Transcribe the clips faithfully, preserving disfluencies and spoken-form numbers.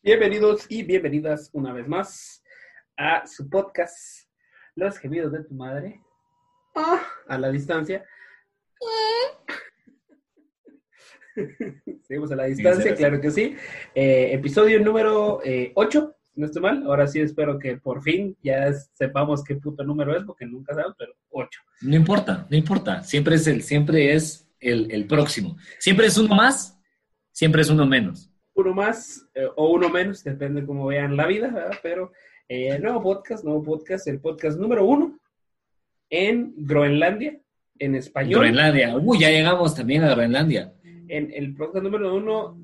Bienvenidos y bienvenidas una vez más a su podcast Los Gemidos de tu Madre, oh, a la distancia. Seguimos a la distancia, claro que sí. Eh, episodio número eh, ocho, si no estoy mal. Ahora sí espero que por fin ya sepamos qué puto número es, porque nunca sabemos, pero ocho. No importa, no importa. Siempre es el, siempre es el, el próximo. Siempre es uno más, siempre es uno menos. Uno más eh, o uno menos, depende de cómo vean la vida, ¿verdad? Pero eh, nuevo podcast, nuevo podcast, el podcast número uno en Groenlandia, en español. Groenlandia, uy, ya llegamos también a Groenlandia. En el podcast número uno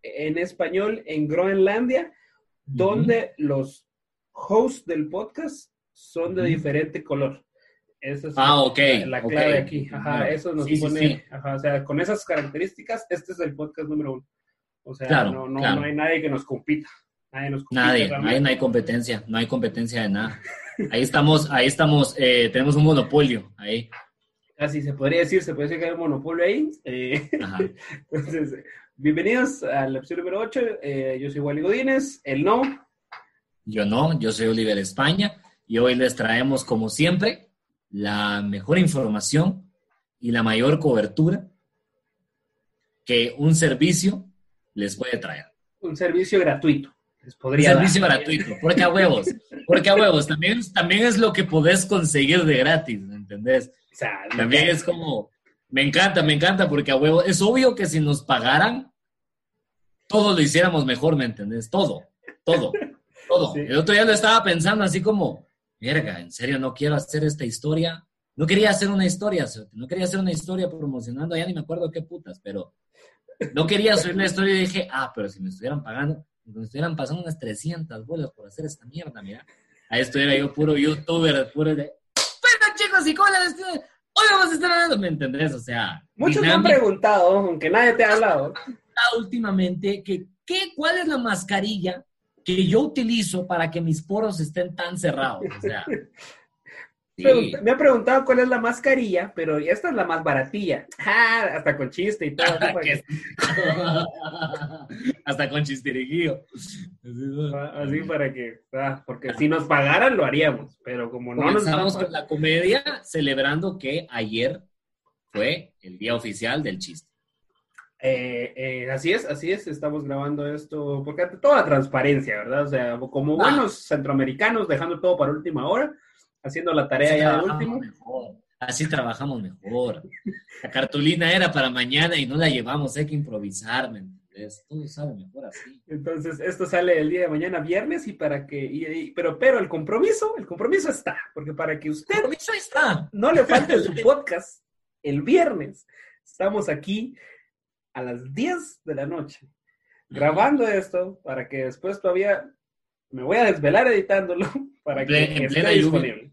en español en Groenlandia, donde uh-huh. los hosts del podcast son de uh-huh. diferente color. Esa es ah, okay. la, la clave okay. aquí. Ajá, claro. Eso nos sí, pone, sí, sí. Ajá, o sea, con esas características, este es el podcast número uno. O sea, claro, no, no, claro. no hay nadie que nos compita. Nadie, nos compita nadie, nadie, no hay competencia, no hay competencia de nada. Ahí estamos, ahí estamos, eh, tenemos un monopolio ahí. Casi se podría decir, se puede decir que hay un monopolio ahí. Eh, Ajá. Entonces, bienvenidos a la opción número ocho. Eh, yo soy Wally Godínez, él no. Yo no, yo soy Oliver España y hoy les traemos, como siempre, la mejor información y la mayor cobertura que un servicio les puede traer. Un servicio gratuito. Les podría un servicio dar. gratuito. Porque a huevos. Porque a huevos. También, también es lo que podés conseguir de gratis, ¿entendés? O sea, también es como... Me encanta, me encanta, porque a huevos... Es obvio que si nos pagaran, todo lo hiciéramos mejor, ¿me entendés? Todo. Todo. Todo. Sí. El otro día lo estaba pensando así como... Verga, en serio, no quiero hacer esta historia. No quería hacer una historia, no quería hacer una historia promocionando. Ya ni me acuerdo qué putas, pero... No quería subir la historia y dije, ah, pero si me estuvieran pagando, si me estuvieran pasando unas trescientas bolas por hacer esta mierda, mira. Ahí estuviera yo puro youtuber, puro de, bueno, chicos, y con la vestida, hoy vamos a estar hablando, ¿me entendés? O sea. Muchos me han preguntado, aunque nadie te ha hablado. Últimamente, que, que, ¿cuál es la mascarilla que yo utilizo para que mis poros estén tan cerrados? O sea. Sí. Me ha preguntado cuál es la mascarilla, pero esta es la más baratilla. Ah, hasta con chiste y todo. Hasta con chistereguillo. Así para que, ah, porque si nos pagaran lo haríamos, pero como no nos pagamos con la comedia, celebrando que ayer fue el día oficial del chiste. Eh, eh, así es, así es, estamos grabando esto, porque toda transparencia, ¿verdad? O sea, como buenos ah. centroamericanos, dejando todo para última hora. Haciendo la tarea así ya de último. Mejor. Así trabajamos mejor. La cartulina era para mañana y no la llevamos, hay que improvisar, ¿me entiendes? Todo sale mejor así. Entonces, esto sale el día de mañana viernes y para que... Y, y, pero pero el compromiso, el compromiso está. Porque para que usted... El compromiso está. No le falte su podcast el viernes. Estamos aquí a las diez de la noche grabando esto para que después todavía... Me voy a desvelar editándolo para en que en esté plena disponible. Lluvia.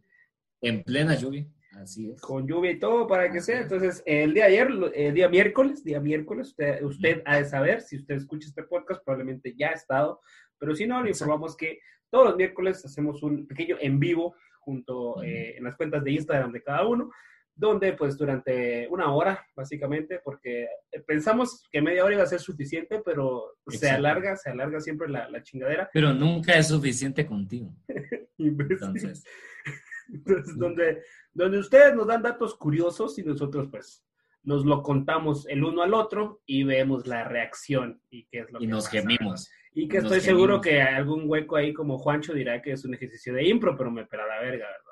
En plena lluvia, así es. Con lluvia y todo para que así sea. Es. Entonces, el día de ayer, el día miércoles, día miércoles, usted, usted sí. ha de saber, si usted escucha este podcast, probablemente ya ha estado, pero si no, le informamos que todos los miércoles hacemos un pequeño en vivo junto eh, en las cuentas de Instagram de cada uno, donde pues durante una hora, básicamente, porque pensamos que media hora iba a ser suficiente, pero Exacto. se alarga, se alarga siempre la, la chingadera. Pero nunca es suficiente contigo. Entonces, Entonces donde, donde ustedes nos dan datos curiosos y nosotros pues nos lo contamos el uno al otro y vemos la reacción y qué es lo y que nos pasa, gemimos. ¿Verdad? Y que nos estoy gemimos. Seguro que algún hueco ahí como Juancho dirá que es un ejercicio de impro, pero me pela la verga, ¿verdad?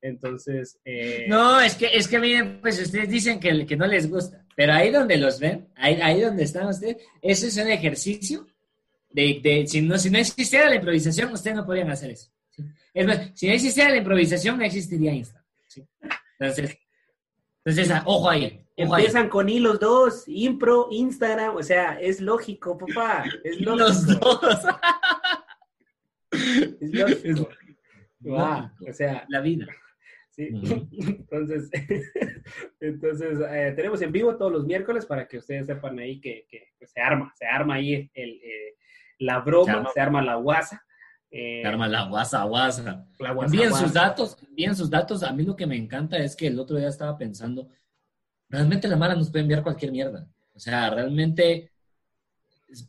Entonces... Eh... No, es que, es que miren, pues ustedes dicen que, que no les gusta, pero ahí donde los ven, ahí, ahí donde están ustedes, eso es un ejercicio de... de si, no, si no existiera la improvisación, ustedes no podrían hacer eso. ¿Sí? Es más, si no existiera la improvisación, no existiría Instagram. ¿Sí? Entonces, entonces, ojo ahí. Ojo Empiezan ahí. Con hilos dos, impro, Instagram, o sea, es lógico, papá. Es hilos lógico. dos. Es lógico. Es wow, lógico. O sea, la vida. Sí. Uh-huh. Entonces, entonces eh, tenemos en vivo todos los miércoles para que ustedes sepan ahí que, que, que se arma, se arma ahí el, eh, la broma, se arma, se arma la guasa. Eh, se arma la guasa, guasa. La guasa envíen guasa. sus datos, envíen sus datos. A mí lo que me encanta es que el otro día estaba pensando, realmente la mara nos puede enviar cualquier mierda. O sea, realmente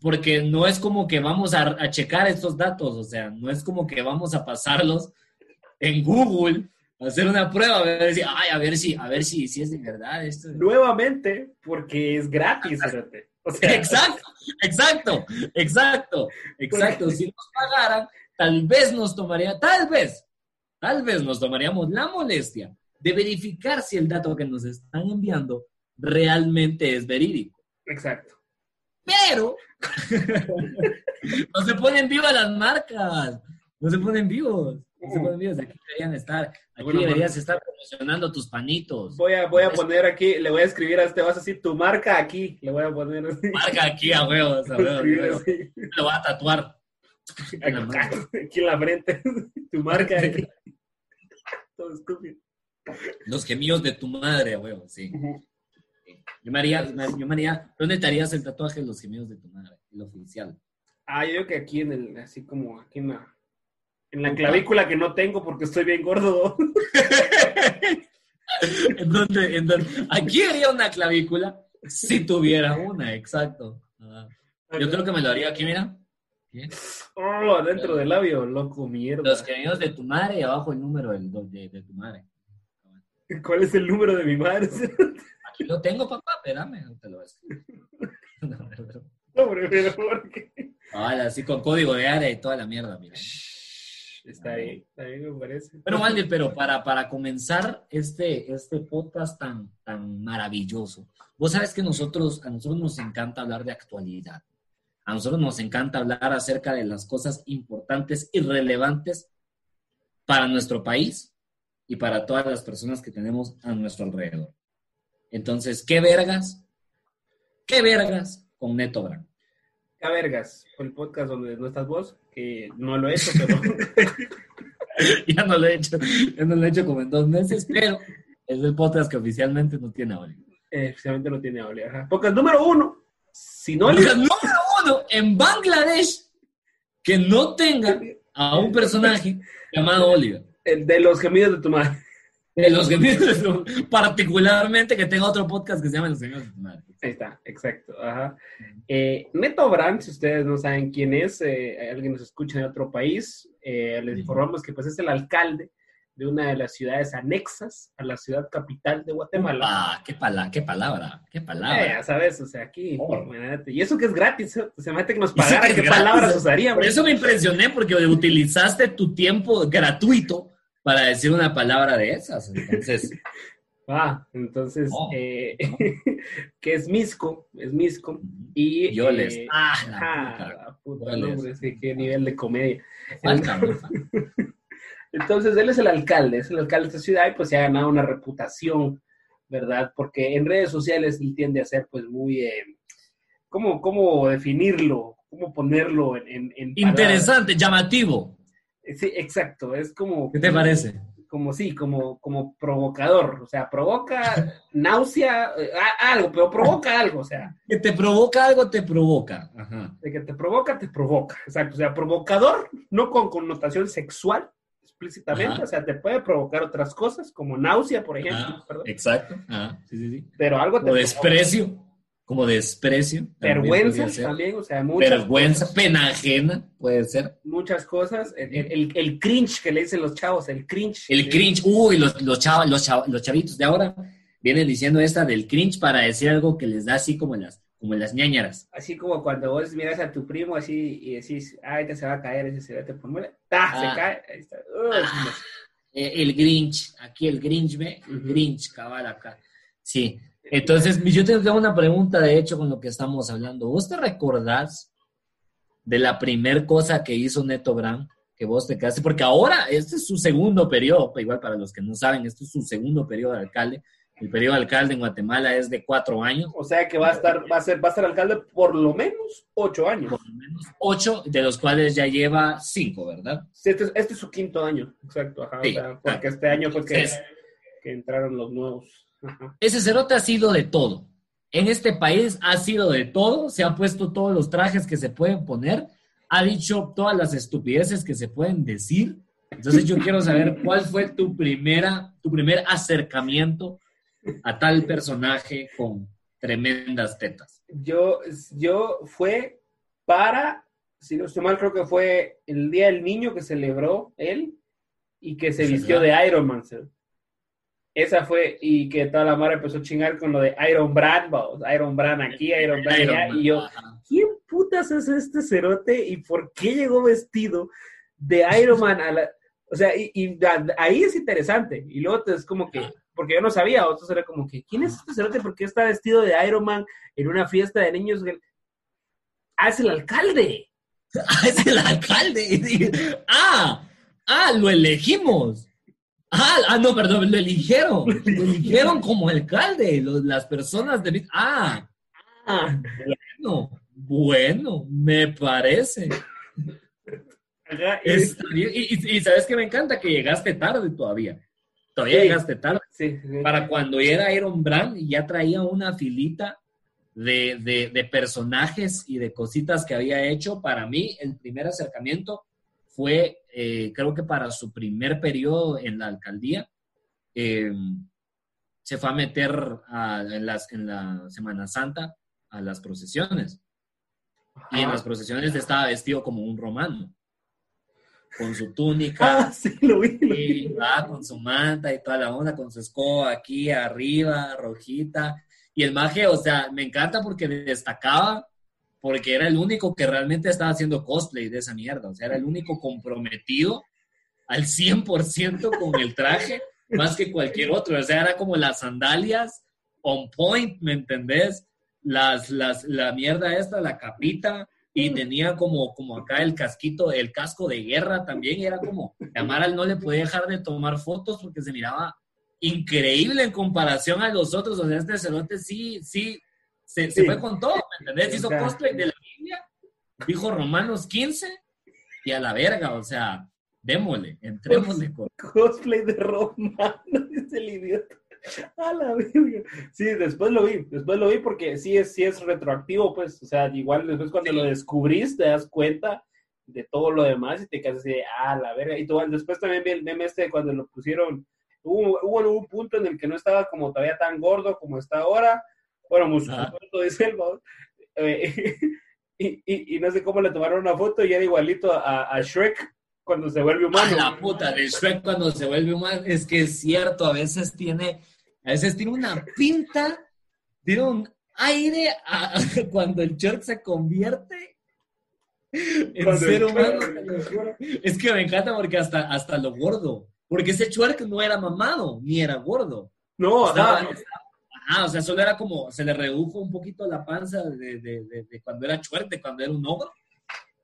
porque no es como que vamos a, a checar estos datos, o sea, no es como que vamos a pasarlos en Google, a hacer una prueba, a ver si, ay, a ver si, a ver si, si es de verdad esto. Nuevamente, porque es gratis, fíjate. O sea, exacto, exacto, exacto, exacto. Si nos pagaran, tal vez nos tomaría, tal vez, tal vez nos tomaríamos la molestia de verificar si el dato que nos están enviando realmente es verídico. Exacto. Pero no se ponen vivas las marcas, no se ponen vivos. No se ponen vivos. Aquí deberían estar, aquí bueno, deberías bueno. estar promocionando tus panitos. Voy a, voy a poner aquí, le voy a escribir a este vas a decir tu marca aquí, le voy a poner así. Marca aquí a huevos, a huevos. Lo va a tatuar. Aquí en la, aquí en la frente. Tu marca aquí. Todo estúpido. Los gemidos de tu madre, huevo, sí. Uh-huh. Yo me haría, yo me haría, ¿dónde te harías el tatuaje de los gemidos de tu madre? El oficial. Ah, yo creo que aquí en el, así como aquí en la, en la clavícula que no tengo porque estoy bien gordo. ¿En dónde, en dónde? Aquí haría una clavícula si tuviera una, exacto. Ah, yo creo que me lo haría aquí, mira. ¿Qué? Oh, adentro del labio, loco, mierda. Los gemidos de tu madre y abajo el número del, de, de tu madre. ¿Cuál es el número de mi madre? Aquí lo tengo, papá, espérame, no te lo vas. No, pero... no, pero ¿por qué? Ahora, así con código de área y toda la mierda, mira. Está bien, está bien, me parece. Bueno, Waldir, pero para, para comenzar este, este podcast tan, tan maravilloso, vos sabes que nosotros, a nosotros nos encanta hablar de actualidad. A nosotros nos encanta hablar acerca de las cosas importantes y relevantes para nuestro país y para todas las personas que tenemos a nuestro alrededor. Entonces, ¿qué vergas? ¿Qué vergas con Neto Bran? ¿Qué vergas? El podcast donde no estás vos, que no lo he hecho, pero... ya no lo he hecho, ya no lo he hecho como en dos meses, pero es el podcast que oficialmente no tiene audio. Eh, oficialmente no tiene audio, ajá. Podcast número uno. Si no le... número uno en Bangladesh que no tenga a un personaje llamado Oliver. El de los gemidos de tu madre. De los gemidos de tu madre. Particularmente que tenga otro podcast que se llama Los Gemidos de tu Madre. Ahí está, exacto. Ajá. Eh, Neto Bran, si ustedes no saben quién es, eh, alguien nos escucha de otro país, eh, les informamos que pues es el alcalde de una de las ciudades anexas a la ciudad capital de Guatemala. ¡Ah, qué, pala- qué palabra! ¡Qué palabra! Eh, ya sabes, o sea, aquí... Oh. Y eso que es gratis, ¿eh? Se me hace que nos pagaran, ¿qué palabras usarían? Por eso me impresioné, porque utilizaste tu tiempo gratuito para decir una palabra de esas, entonces... Ah, entonces, oh. eh, que es Mixco, es Mixco, y... Yo les... Eh, ¡Ah, la puta! La puta sí, ¡qué nivel de comedia! Falta, falta. Entonces, él es el alcalde, es el alcalde de esta ciudad y pues se ha ganado una reputación, ¿verdad? Porque en redes sociales él tiende a ser pues muy, eh, ¿cómo, cómo definirlo? ¿Cómo ponerlo en, en, en interesante, llamativo. Sí, exacto, es como... ¿Qué te parece? Como, sí, como, como provocador, o sea, provoca náusea, a, algo, pero provoca algo, o sea. Que te provoca algo, te provoca. Ajá. De que te provoca, te provoca, exacto, o sea, provocador, no con connotación sexual, explícitamente, ajá. O sea, te puede provocar otras cosas, como náusea, por ejemplo. Ajá, perdón. Exacto. Ajá, sí, sí, sí. Pero algo te como desprecio, provoca. Como desprecio. Vergüenza también, también, o sea, muchas vergüenza, cosas. Pena ajena, puede ser. Muchas cosas. El, el, el cringe que le dicen los chavos, el cringe. El ¿sí? cringe, uy, los, los, chav, los, chav, los chavitos de ahora vienen diciendo esta del cringe para decir algo que les da así como las... Como las ñañaras. Así como cuando vos miras a tu primo así y decís, ah, este se va a caer, ese se va a te formula. ¡Ta! Ah, se cae. Ahí está. Uh, ah, el Grinch. Aquí el Grinch, ¿ve? El uh-huh. Grinch, cabal, acá. Sí. Entonces, yo te hago una pregunta, de hecho, con lo que estamos hablando. ¿Vos te recordás de la primer cosa que hizo Neto Bran que vos te quedaste? Porque ahora, este es su segundo periodo. Igual, para los que no saben, este es su segundo periodo de alcalde. El periodo de alcalde en Guatemala es de cuatro años. O sea que va a estar, va a ser, va a ser alcalde por lo menos ocho años. Por lo menos ocho, de los cuales ya lleva cinco, ¿verdad? Sí, este es, este es su quinto año, exacto. Ajá, sí, o sea, porque este año fue que, que entraron los nuevos. Ajá. Ese cerote ha sido de todo. En este país ha sido de todo. Se ha puesto todos los trajes que se pueden poner. Ha dicho todas las estupideces que se pueden decir. Entonces yo quiero saber cuál fue tu primera, tu primer acercamiento a tal personaje con tremendas tetas. Yo, yo fue para, si no estoy mal, creo que fue el Día del Niño que celebró él y que se sí, vistió ya. de Iron Man. ¿Sí? Esa fue, y que toda la madre empezó a chingar con lo de Iron Bran, vamos, Iron Bran aquí, Iron Bran allá, y yo, ¿quién putas es este cerote y por qué llegó vestido de Iron Man a la...? O sea, y, y a, ahí es interesante, y luego es como que, porque yo no sabía, otros era como que, ¿quién es este cerote? ¿Por qué está vestido de Iron Man en una fiesta de niños? ¡Ah, es el alcalde! ¡Ah, es el alcalde! ¡Ah! ¡Ah, lo elegimos! Ah, ah, no, perdón, lo eligieron. Lo eligieron como alcalde. Los, las personas de... Ah, ah, bueno, bueno, me parece. Es, y, y, y sabes que me encanta que llegaste tarde todavía. Todavía sí, llegaste tarde. Sí, sí, sí. Para cuando era Iron Brand y ya traía una filita de, de, de personajes y de cositas que había hecho. Para mí, el primer acercamiento fue... Eh, creo que para su primer periodo en la alcaldía, eh, se fue a meter a, en, las, en la Semana Santa a las procesiones. Ajá. Y en las procesiones estaba vestido como un romano, con su túnica, ah, sí, lo vi, lo vi. Y, ah, con su manta y toda la onda, con su escoba aquí arriba, rojita. Y el maje, o sea, me encanta porque destacaba, porque era el único que realmente estaba haciendo cosplay de esa mierda. O sea, era el único comprometido al cien por ciento con el traje, más que cualquier otro. O sea, era como las sandalias on point, ¿me entendés? Las, las, la mierda esta, la capita, y tenía como, como acá el casquito, el casco de guerra también. Y era como, a Amaral no le podía dejar de tomar fotos porque se miraba increíble en comparación a los otros. O sea, este cerote sí, sí... Se, sí. se fue con todo, ¿me entendés? Hizo claro. cosplay de la Biblia, dijo Romanos quince, y a la verga, o sea, démosle, entrémosle. Con... Cosplay de Romanos, dice el idiota. A la verga. Sí, después lo vi, después lo vi porque sí es, sí es retroactivo, pues, o sea, igual después cuando sí. lo descubrís te das cuenta de todo lo demás y te quedas así de, a la verga. Y tú, después también vi el meme este cuando lo pusieron, hubo, hubo un punto en el que no estaba como todavía tan gordo como está ahora, bueno, musculoso de selva, eh, y, y, y no sé cómo le tomaron una foto y era igualito a, a Shrek cuando se vuelve humano. A la puta de Shrek cuando se vuelve humano, es que es cierto, a veces tiene, a veces tiene una pinta, tiene un aire a, a, cuando el Shrek se convierte en cuando ser humano. Es que me encanta porque hasta, hasta lo gordo, porque ese Shrek no era mamado, ni era gordo. No, estaba, no. estaba Ah, o sea, solo era como, se le redujo un poquito la panza de, de, de, de cuando era chuerte, cuando era un ogro,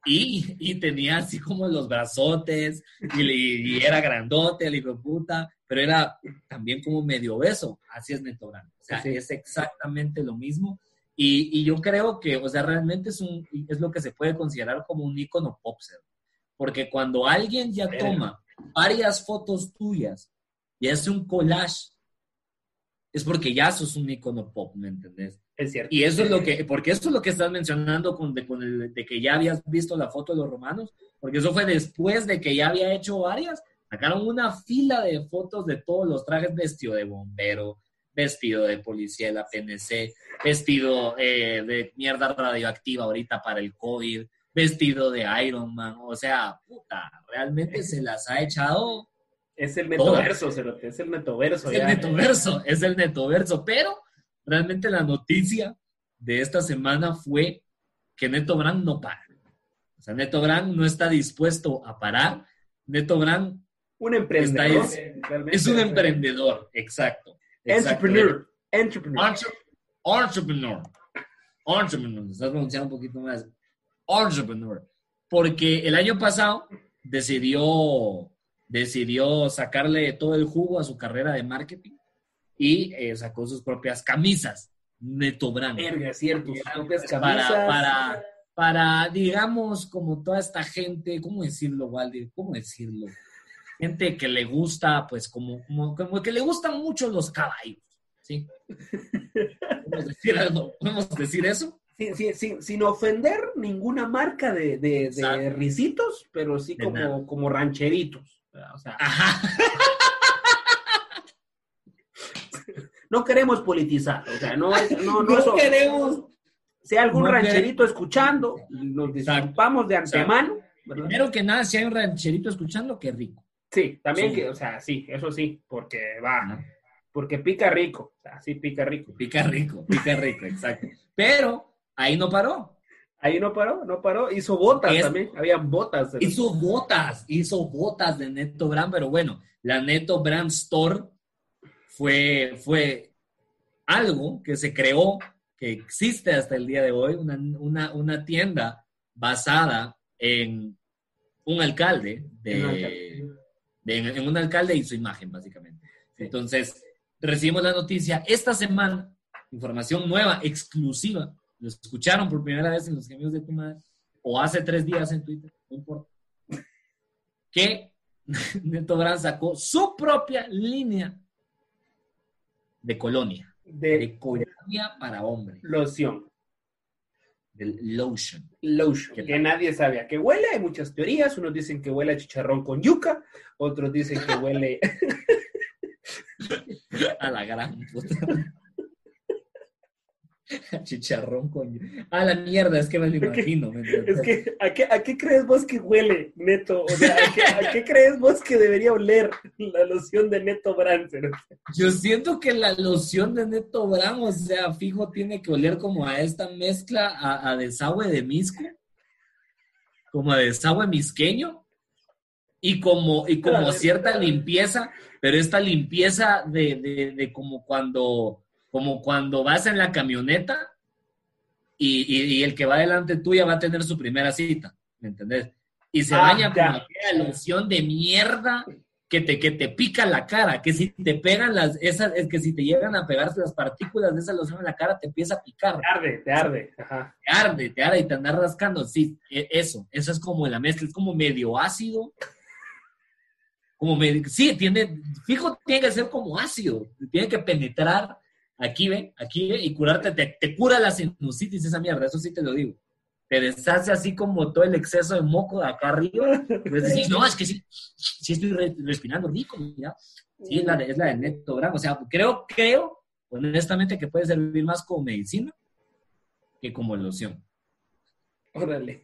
y, y tenía así como los brazotes, y, le, y era grandote, el hijo de puta, pero era también como medio obeso, así es Neto Bran, o sea, sí. es exactamente lo mismo, y, y yo creo que, o sea, realmente es, un, es lo que se puede considerar como un ícono popser, porque cuando alguien ya toma varias fotos tuyas, y hace un collage, es porque ya sos un icono pop, ¿me entendés? Es cierto. Y eso es lo que, porque eso es lo que estás mencionando con, de, con el, de que ya habías visto la foto de los romanos, porque eso fue después de que ya había hecho varias, sacaron una fila de fotos de todos los trajes, vestido de bombero, vestido de policía de la P N C, vestido eh, de mierda radioactiva ahorita para el COVID, vestido de Iron Man, o sea, puta, realmente se las ha echado... Es el metaverso, Cerote, es el metaverso. Es ya. el metaverso, es el metaverso. Pero realmente la noticia de esta semana fue que Neto Bran no para. O sea, Neto Bran no está dispuesto a parar. Neto Bran un emprendedor, está, es, es un emprendedor, exacto. exacto. Entrepreneur, entrepreneur. Entrepreneur. Entrepreneur. Estás pronunciando un poquito más. Entrepreneur. Porque el año pasado decidió... decidió sacarle todo el jugo a su carrera de marketing y eh, sacó sus propias camisas Neto Bran. Verga, cierto, sus propias camisas. Para, para, para, digamos, como toda esta gente, ¿cómo decirlo, Waldir? ¿Cómo decirlo? Gente que le gusta, pues, como, como, como que le gustan mucho los caballos, ¿sí? ¿Podemos decir algo? ¿Podemos decir eso? Sí, sí, sí, sin ofender ninguna marca de, de, de risitos, pero sí como, como rancheritos. O sea, ajá. No queremos politizar, o sea, no, no, no, no, no queremos sea algún no rancherito puede... escuchando, nos disculpamos de antemano. ¿Verdad? Primero que nada, si hay un rancherito escuchando, qué rico. Sí, también sí. que, o sea, sí, eso sí, porque va, ¿no? Porque pica rico, o sea, sí pica rico. Pica rico, pica rico, exacto. Pero ahí no paró. Ahí no paró, no paró, hizo botas es... también, habían botas. ¿Verdad? Hizo botas, hizo botas de Neto Bran, pero bueno, la Neto Bran Store fue, fue algo que se creó, que existe hasta el día de hoy, una, una, una tienda basada en un alcalde, de, un alcalde. De, en, en un alcalde y su imagen, básicamente. Entonces, recibimos la noticia esta semana, información nueva, exclusiva. Lo escucharon por primera vez en Los Gemidos de tu Madre, o hace tres días en Twitter, no importa. Que Neto Bran sacó su propia línea de colonia. De, de colonia para hombre. Loción. Del lotion. Lotion, que, que nadie sabe a qué huele. Hay muchas teorías. Unos dicen que huele a chicharrón con yuca. Otros dicen que huele... a la gran puta. A chicharrón con yuca. A la mierda, es que me lo imagino. Es que, ¿a qué, ¿a qué crees vos que huele, Neto? O sea, ¿a qué, ¿a qué crees vos que debería oler la loción de Neto Bran? Yo siento que la loción de Neto Bran, o sea, fijo, tiene que oler como a esta mezcla, a, a desagüe de Mixco, como a desagüe misqueño, y como, y como cierta limpieza, pero esta limpieza de, de, de como cuando... Como cuando vas en la camioneta y, y, y el que va delante tuya va a tener su primera cita, ¿me entendés? Y se ah, baña con aquella loción de mierda que te, que te pica la cara, que si te pegan las, esas, es que si te llegan a pegarse las partículas de esa loción en la cara, te empieza a picar. Te arde, te arde. Ajá. Te arde, te arde y te andas rascando. Sí, eso, eso es como la mezcla, es como medio ácido. Como medio, sí, tiene, fijo, tiene que ser como ácido, tiene que penetrar. Aquí ve, aquí ve, y curarte, te, te cura la sinusitis esa mierda, eso sí te lo digo. Te deshace así como todo el exceso de moco de acá arriba. Pues decís, no, es que sí, sí estoy re, respirando rico, mira. Sí, es la, es la de Neto Bran. O sea, creo, creo, honestamente, que puede servir más como medicina que como loción. Órale.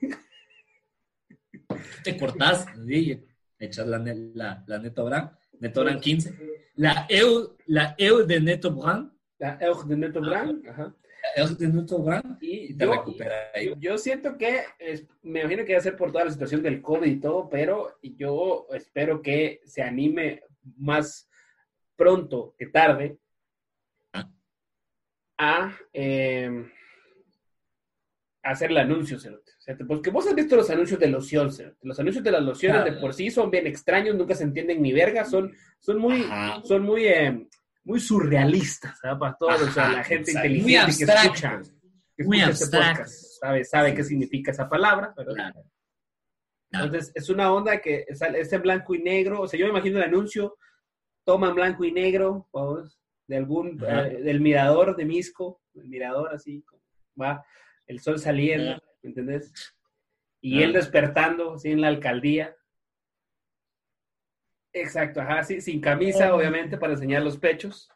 Te cortás, ¿sí? Echas la, la, la Neto Bran, Neto Bran quince. La Eau, la Eau de Neto Bran. La Eau de Neto Bran, ajá. La Eau de Neto Bran y te recuperas ahí. Yo siento que, es, me imagino que va a ser por toda la situación del COVID y todo, pero yo espero que se anime más pronto que tarde ah. a eh, hacer el anuncio, Cerote. O sea, porque vos has visto los anuncios de loción, Cerote. Los anuncios de las lociones claro. de por sí son bien extraños, nunca se entienden ni verga, son, son muy... Ajá. son muy eh, muy surrealistas, ¿sabes? Para todos, o sea, la gente exacto. inteligente muy que escucha, que muy escucha este podcast, sabe, sabe qué significa esa palabra, pero claro. Entonces, es una onda que es, es en blanco y negro, o sea, yo me imagino el anuncio, toma en blanco y negro, ¿sabes? De algún, eh, del mirador de Mixco, el mirador así, va, el sol saliendo, Ajá. ¿me entendés? Y Ajá. él despertando, así en la alcaldía, Exacto, ajá, sí, sin camisa, obviamente, para enseñar los pechos.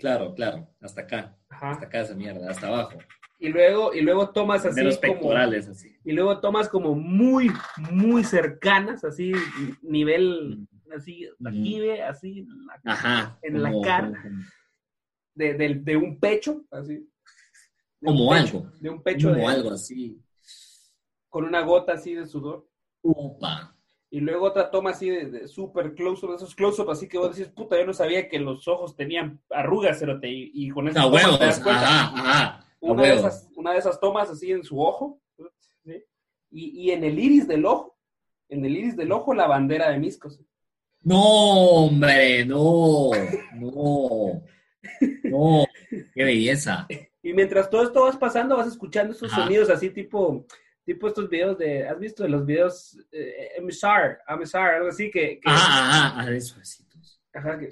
Claro, claro, hasta acá, ajá. hasta acá esa mierda, hasta abajo. Y luego, y luego tomas así los pectorales, como, así. Y luego tomas como muy, muy cercanas, así, nivel, así, aquí ve, así, ajá, en como, la cara, de, de, de un pecho, así. Como pecho, algo. De un pecho. Como de, algo, así. Con una gota así de sudor. Upa. Y luego otra toma así de, de super close-up, esos close-up así que vos decís, puta, yo no sabía que los ojos tenían arrugas, cerote, y, y con esas tomas huevos, te das cuenta. Ajá, ajá, una, de esas, una de esas tomas así en su ojo, ¿sí? y, y en el iris del ojo, en el iris del ojo la bandera de Mixco. ¿Sí? No, hombre, no, no, no, qué belleza. Y mientras todo esto vas pasando, vas escuchando esos ajá. sonidos así tipo... Tipo estos videos de... ¿Has visto los videos eh, M S R? M S R, algo así que... que ah, ah, ah, eso así. Ajá, que,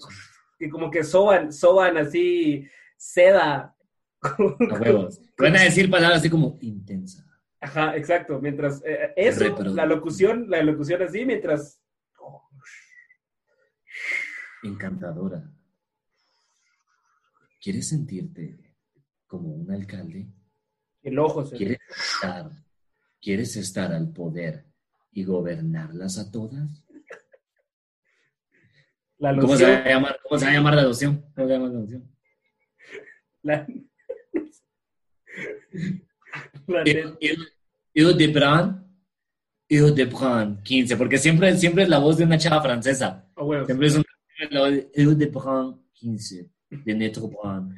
que como que soban, soban así seda. Con, a huevos. Con, Van a decir palabras así como intensa. Ajá, exacto. Mientras... Eh, eso, Reprodu- la locución, la locución así, mientras... Oh, encantadora. ¿Quieres sentirte como un alcalde? El ojo se... ¿Quieres estar, ¿Quieres estar al poder y gobernarlas a todas? La ¿Cómo, se va a llamar, ¿Cómo se va a llamar la loción? ¿Cómo se llama la loción? La... la... El, el, Eau de Bran, Eau de Bran quince, porque siempre, siempre es la voz de una chava francesa. Oh, bueno, siempre sí. es una Eau de Bran quince, de Neto Bran.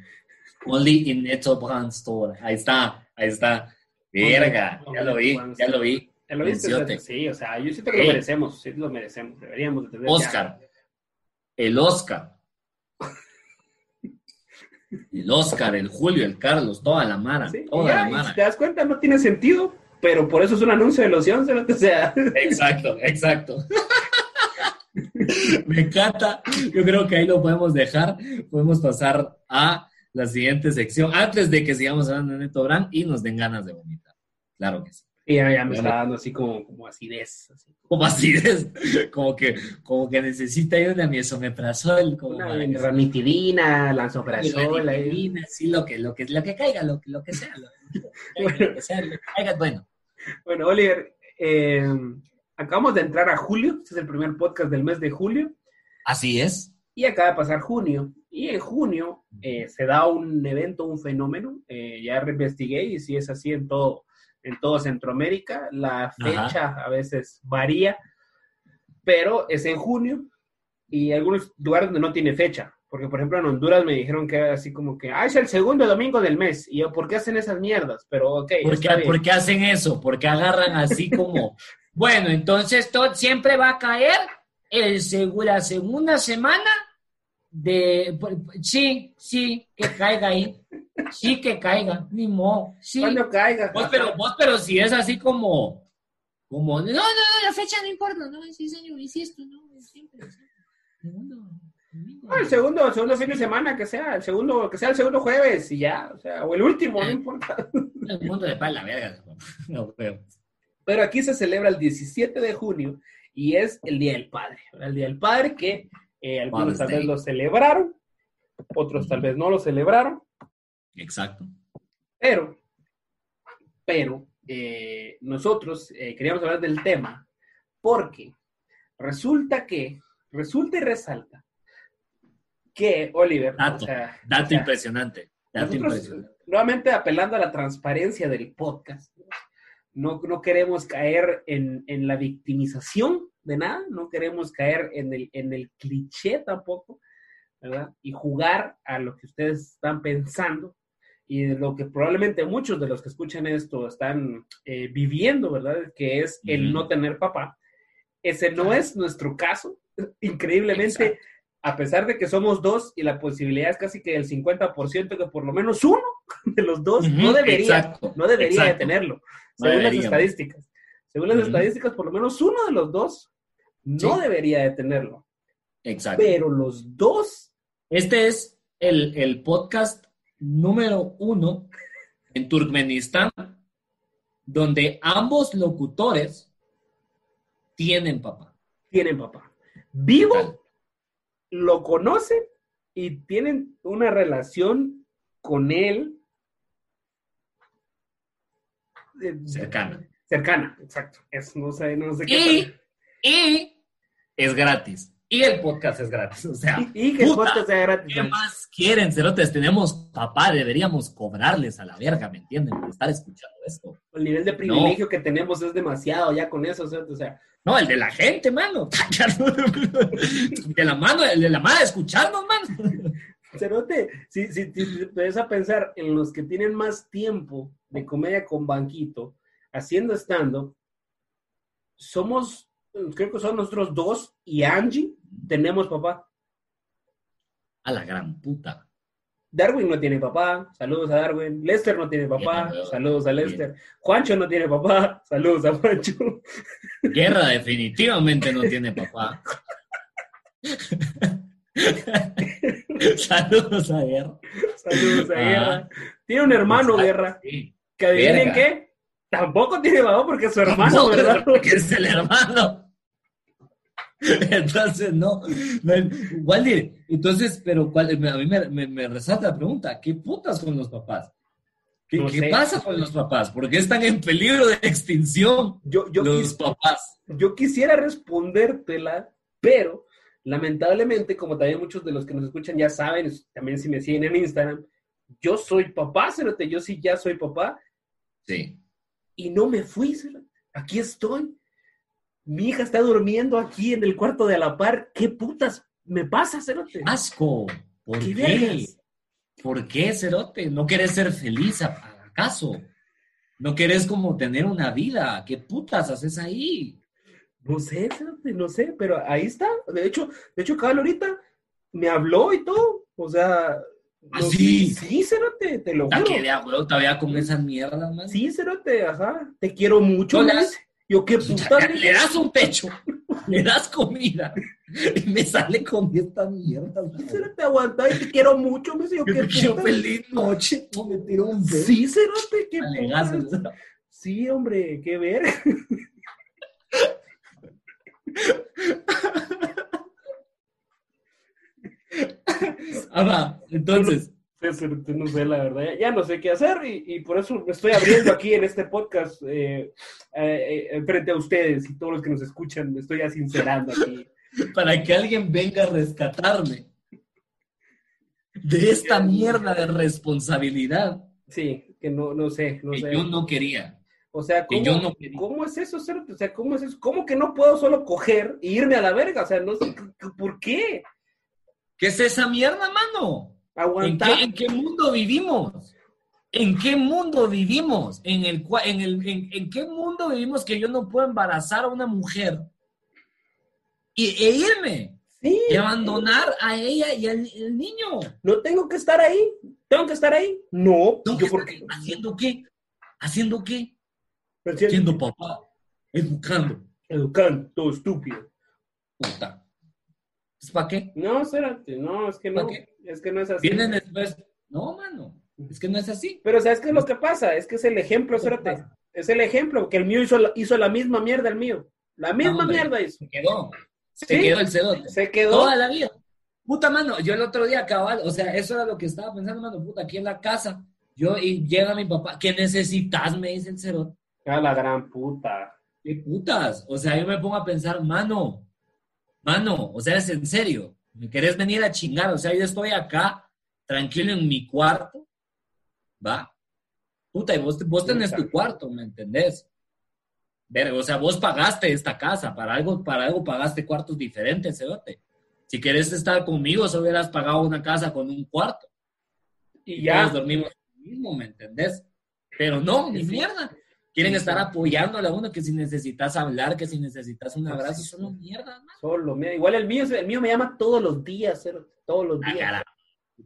Only in Neto Bran Store. Ahí está, ahí está. Verga, oh, ya, lo vi, ya lo vi, ya lo vi. Sí, o sea, yo siento que hey. lo merecemos, sí lo merecemos, deberíamos de tener. Oscar, ya. el Oscar. El Oscar, el Julio, el Carlos, toda la mara, sí, toda ya, la mara. Si te das cuenta, no tiene sentido, pero por eso es un anuncio de loción, ¿no? O sea. Exacto, exacto. Me encanta. Yo creo que ahí lo podemos dejar. Podemos pasar a la siguiente sección, antes de que sigamos hablando de Neto Bran y nos den ganas de vomitar. Claro que sí. Y ya, ya me está dando así como, como acidez. Así. Como acidez. Como que, como que necesita una miesomeprazol. Como una ranitidina, lanzoprazol. Ranitidina, sí, lo que, lo que, lo que caiga, lo, lo que sea. Lo, lo, bueno. Lo que sea, lo que caiga, bueno. Bueno, Oliver, eh, acabamos de entrar a julio. Este es el primer podcast del mes de julio. Así es. Y acaba de pasar junio. Y en junio eh, se da un evento, un fenómeno. Eh, ya reinvestigué y si es así en todo... en todo Centroamérica, la fecha Ajá. a veces varía, pero es en junio, y algunos lugares donde no tiene fecha, porque por ejemplo en Honduras me dijeron que era así como que, ah, es el segundo domingo del mes, y yo, ¿por qué hacen esas mierdas? Pero ok. ¿Por, qué, ¿por qué hacen eso? ¿Por qué agarran así como, bueno, entonces todo siempre va a caer el segura, segunda semana de, sí, sí, que caiga ahí. Sí, que caiga, ni modo. Sí. Cuando caiga. Vos pero, vos, pero si es así como, como, no, no, no, la fecha no importa, no, sí, señor, insisto, no, siempre, siempre. Segundo, domingo, no, el segundo, el segundo fin de semana, que sea, el segundo, que sea el segundo jueves y ya, o sea, o el último, eh, no importa. El mundo de pala, verga. No, pero. pero aquí se celebra el diecisiete de junio y es el Día del Padre, el Día del Padre que eh, algunos tal vez lo celebraron, otros tal vez no lo celebraron. Exacto. Pero, pero, eh, nosotros eh, queríamos hablar del tema porque resulta que, resulta y resalta que, Oliver... Dato, o sea, dato o sea, impresionante, dato nosotros, impresionante. Nuevamente apelando a la transparencia del podcast, no, no queremos caer en, en la victimización de nada, no queremos caer en el, en el cliché tampoco, ¿verdad? Y jugar a lo que ustedes están pensando y de lo que probablemente muchos de los que escuchan esto están eh, viviendo, ¿verdad? Que es el mm. no tener papá. Ese no es nuestro caso. Increíblemente, Exacto. a pesar de que somos dos y la posibilidad es casi que el cincuenta por ciento que por lo menos uno de los dos mm-hmm. no debería, Exacto. no debería Exacto. de tenerlo. No según deberíamos. las estadísticas. Según mm-hmm. las estadísticas, por lo menos uno de los dos no sí. debería de tenerlo. Exacto. Pero los dos Este es el, el podcast número uno en Turkmenistán, donde ambos locutores tienen papá. Tienen papá. Vivo, Total. lo conocen y tienen una relación con él. Cercana. Cercana, exacto. Es, no sé, no sé qué. Y, y es gratis. Y el podcast es gratis, o sea... Y, y que puta, el podcast sea gratis. ¿Qué más quieren, cerotes? Tenemos papá, deberíamos cobrarles a la verga, ¿me entienden? Por estar escuchando esto. El nivel de privilegio no. que tenemos es demasiado ya con eso, o sea... No, el de la gente, mano. De la mano, el de la mano de escucharnos, mano. Cerote, si, si, si te puedes a pensar en los que tienen más tiempo de comedia con banquito, haciendo stand-up, somos... Creo que son nosotros dos y Angie tenemos papá. A la gran puta. Darwin no tiene papá. Saludos a Darwin. Lester no tiene papá. Bien, saludos a Lester. Bien. Juancho no tiene papá. Saludos a Juancho. Guerra definitivamente no tiene papá. Saludos a Guerra. Saludos a ah, Guerra. Tiene un hermano, exacto, Guerra. Sí. ¿Que adivinen qué? Tampoco tiene babón porque es su hermano, ¿verdad? Porque es el hermano. Entonces, no. no Waldir, entonces, pero cuál, a mí me, me, me resalta la pregunta, ¿qué putas con los papás? ¿Qué, no qué sé. pasa con los papás? ¿Por qué están en peligro de extinción yo, yo los quis, papás? Yo quisiera respondértela, pero lamentablemente, como también muchos de los que nos escuchan ya saben, también si me siguen en Instagram, yo soy papá, Cerote, yo sí ya soy papá. Sí. Y no me fui, Cerote. Aquí estoy. Mi hija está durmiendo aquí en el cuarto de a la par. ¿Qué putas me pasa, Cerote? ¡Asco! ¿Por qué? ¿Qué ¿Por qué, Cerote? ¿No querés ser feliz, acaso? ¿No querés como tener una vida? ¿Qué putas haces ahí? No sé, Cerote, no sé, pero ahí está. De hecho, de hecho, Cabal ahorita me habló y todo. O sea... Así. ¿Ah, sí, Cerote, te lo juro. Que abuelo, todavía con esas mierdas, man. Sí, Cerote, ajá. Te quiero mucho, no, man. Yo, qué putas. Le das un pecho, le das comida, y me sale con estas mierdas. Sí, Cerote, aguanta, y te quiero mucho, me dice, yo, qué putas. Feliz noche, no me tiro un pecho. Sí, Cerote, qué putas. Sí, hombre, qué ver. Ahora, entonces no sé, la verdad, ya, ya no sé qué hacer y, y por eso me estoy abriendo aquí en este podcast eh, eh, eh, frente a ustedes y todos los que nos escuchan. Me estoy ya sincerando aquí para que alguien venga a rescatarme de esta mierda de responsabilidad. Sí, que no, no sé, no que sé. Yo no quería. O sea, ¿cómo, yo no ¿cómo es eso, Cerote? O sea, ¿cómo es eso? ¿Cómo que no puedo solo coger e irme a la verga? O sea, no sé, ¿por qué? ¿Qué es esa mierda, mano? Aguanta. ¿En qué, en qué mundo vivimos? ¿En qué mundo vivimos? ¿En, el, en, el, en, ¿En qué mundo vivimos que yo no puedo embarazar a una mujer y, e irme? Sí. Y abandonar a ella y al el niño. No tengo que estar ahí. ¿Tengo que estar ahí? No. Yo porque... ¿Haciendo qué? ¿Haciendo qué? Haciendo, Haciendo papá. Educando. Educando. Todo estúpido. Puta. ¿Para qué? No, espérate, no, es que no, es que no es así. Vienen después, no, mano, es que no es así. Pero ¿sabes qué es lo que pasa? Es que es el ejemplo, espérate, es el ejemplo, que el mío hizo la, hizo la misma mierda, el mío, la misma no, mierda hizo. Se quedó, se ¿Sí? quedó el cedote. Se quedó. Toda la vida. Puta, mano, yo el otro día, cabal, o sea, eso era lo que estaba pensando, mano, puta, aquí en la casa, yo, y llega mi papá, ¿qué necesitas? Me dice el cedote. A la gran puta. ¿Qué putas? O sea, yo me pongo a pensar, mano, Mano, o sea, es en serio, me querés venir a chingar, o sea, yo estoy acá, tranquilo en mi cuarto, va, puta, y vos, vos tenés tu cuarto, ¿me entendés? Verga, o sea, vos pagaste esta casa, para algo, para algo pagaste cuartos diferentes, cerote. Si querés estar conmigo, solo hubieras pagado una casa con un cuarto, y ya todos dormimos mismo, ¿me entendés? Pero no, ni mierda, quieren estar apoyándole a uno, que si necesitas hablar, que si necesitas un abrazo, sí, solo mierda, man. Solo, mira, igual el mío, el mío me llama todos los días, Cerote, todos los días. Ah,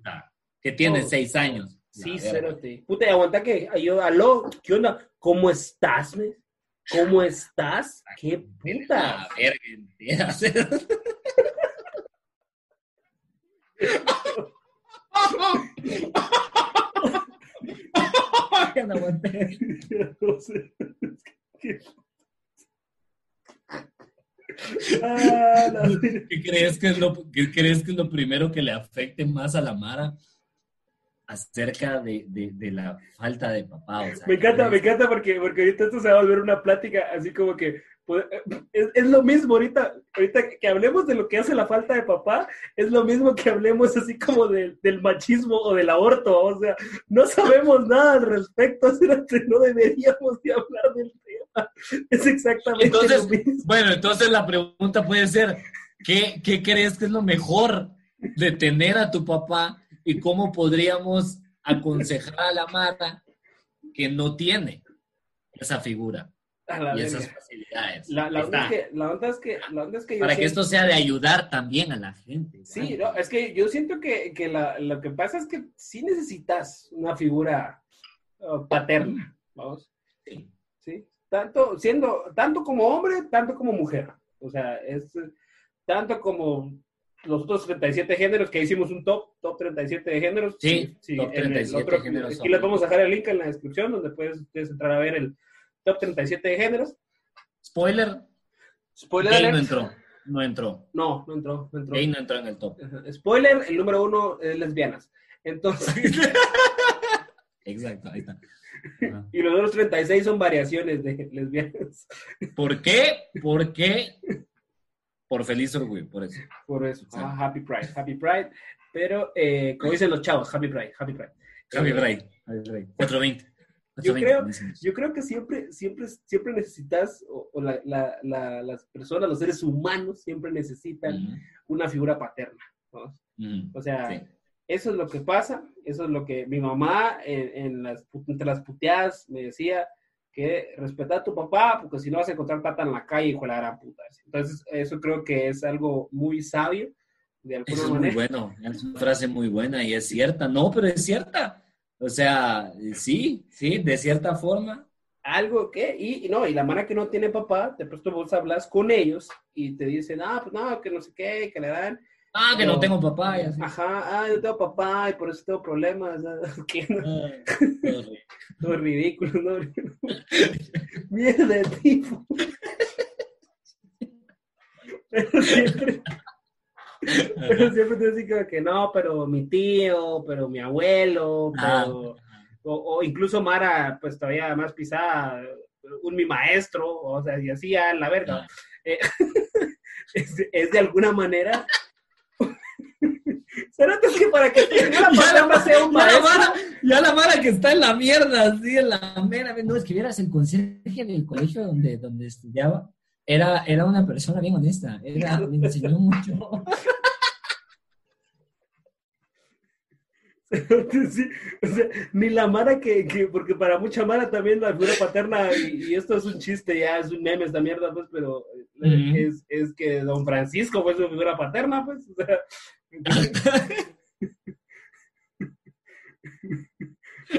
cara, que tiene todos. seis años. Sí, Cerote. Puta, aguanta que yo, aló, ¿qué onda? ¿Cómo estás, mes? ¿Cómo estás? ¡Qué puta! A ver, mentira, Cerote. No aguanté. ¿Qué crees que es lo, qué crees que es lo primero que le afecte más a la Mara acerca de, de, de la falta de papá? O sea, me encanta, me encanta porque, porque ahorita esto se va a volver una plática así como que pues, es, es lo mismo ahorita, ahorita que hablemos de lo que hace la falta de papá, es lo mismo que hablemos así como de, del machismo o del aborto, o sea, no sabemos nada al respecto, no deberíamos de hablar del tema, es exactamente entonces, lo mismo. Bueno, entonces la pregunta puede ser, ¿qué, qué crees que es lo mejor de tener a tu papá y cómo podríamos aconsejar a la Mara que no tiene esa figura? Y esas facilidades. La, la, onda es que, la onda es que, la onda es que yo para siento... que esto sea de ayudar también a la gente. Sí, no, es que yo siento que, que la, lo que pasa es que sí necesitas una figura uh, paterna, vamos. Sí. Sí. Tanto siendo tanto como hombre, tanto como mujer. O sea, es tanto como los otros treinta y siete géneros que hicimos un top, top treinta y siete de géneros. Sí, sí, top treinta y siete otro, géneros. Aquí les vamos a dejar el link en la descripción donde puedes, puedes entrar a ver el Top treinta y siete de géneros. Spoiler. Spoiler Gay no entró. No entró. No, no entró. No entró. Gay no entró en el top. Spoiler, el número uno es lesbianas. Entonces, Exacto, ahí está. Ajá. Y los otros treinta y seis son variaciones de lesbianas. ¿Por qué? ¿Por qué? Por feliz orgullo, por eso. Por eso. Ah, Happy Pride, Happy Pride. Pero, eh, como dicen los chavos, Happy Pride, Happy Pride. Happy Pride, Happy Pride. cuatro veinte. Yo creo, yo creo que siempre, siempre, siempre necesitas, o, o la, la, la, las personas, los seres humanos, siempre necesitan uh-huh. una figura paterna, ¿no? Uh-huh. O sea, sí. Eso es lo que pasa, eso es lo que mi mamá, en, en las, entre las puteadas, me decía que respeta a tu papá, porque si no vas a encontrar pata en la calle, hijo de la gran puta. Entonces, eso creo que es algo muy sabio, de alguna eso manera. Es muy bueno, es una frase muy buena y es cierta, no, pero es cierta. O sea, sí, sí, de cierta forma. Algo que, y, y no, y la mara que no tiene papá, de pronto vos hablas con ellos y te dicen, ah, pues no, que no sé qué, que le dan. Ah, que o, no tengo papá. Y así. Ajá, ah, yo tengo papá y por eso tengo problemas. ¿Qué? No, todo ridículo, no, no. Mierda de tipo. Pero siempre... Pero siempre te dicen que no, pero mi tío, pero mi abuelo, pero, o, o incluso Mara, pues todavía más pisada, un mi maestro, o sea, y así a la verga. No. Eh, es, es de alguna manera. ¿Será que para que la palabra sea un maestro? Ya la, Mara, ya la Mara que está en la mierda, así en la mera. No, es que vieras el conserje del colegio donde, donde estudiaba. Era, era una persona bien honesta. Era, me enseñó mucho. Sí, o sea, ni la Mara que, que... Porque para mucha Mara también la figura paterna... Y, y esto es un chiste, ya es un meme esta mierda, pues, pero... Mm-hmm. Es, es que don Francisco fue su figura paterna, pues. O sea...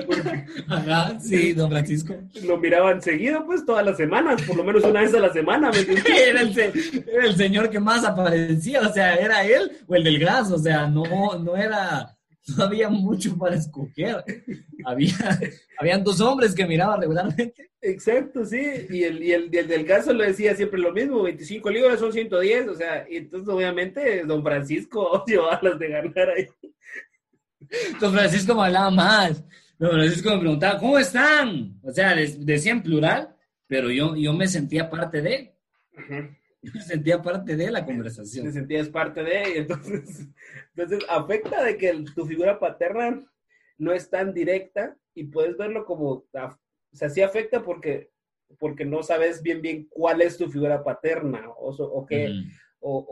Porque, ajá, sí, don Francisco. Lo miraban seguido, pues, todas las semanas, por lo menos una vez a la semana. Era el, era el señor que más aparecía, o sea, era él o el del gas, o sea, no, no era, no había mucho para escoger. Había, habían dos hombres que miraban regularmente. Exacto, sí, y el, y el, el del gas le decía siempre lo mismo, veinticinco libras son ciento diez, o sea, y entonces obviamente don Francisco llevaba las de ganar ahí. Don Francisco me hablaba más. No, pero es como me preguntaba, ¿cómo están? O sea, les decía en plural, pero yo, yo me sentía parte de. Ajá. Yo me sentía parte de la conversación. Te sentías parte de, y entonces, entonces afecta de que tu figura paterna no es tan directa y puedes verlo como, o sea, sí afecta porque, porque no sabes bien bien cuál es tu figura paterna o, o, qué, uh-huh. o,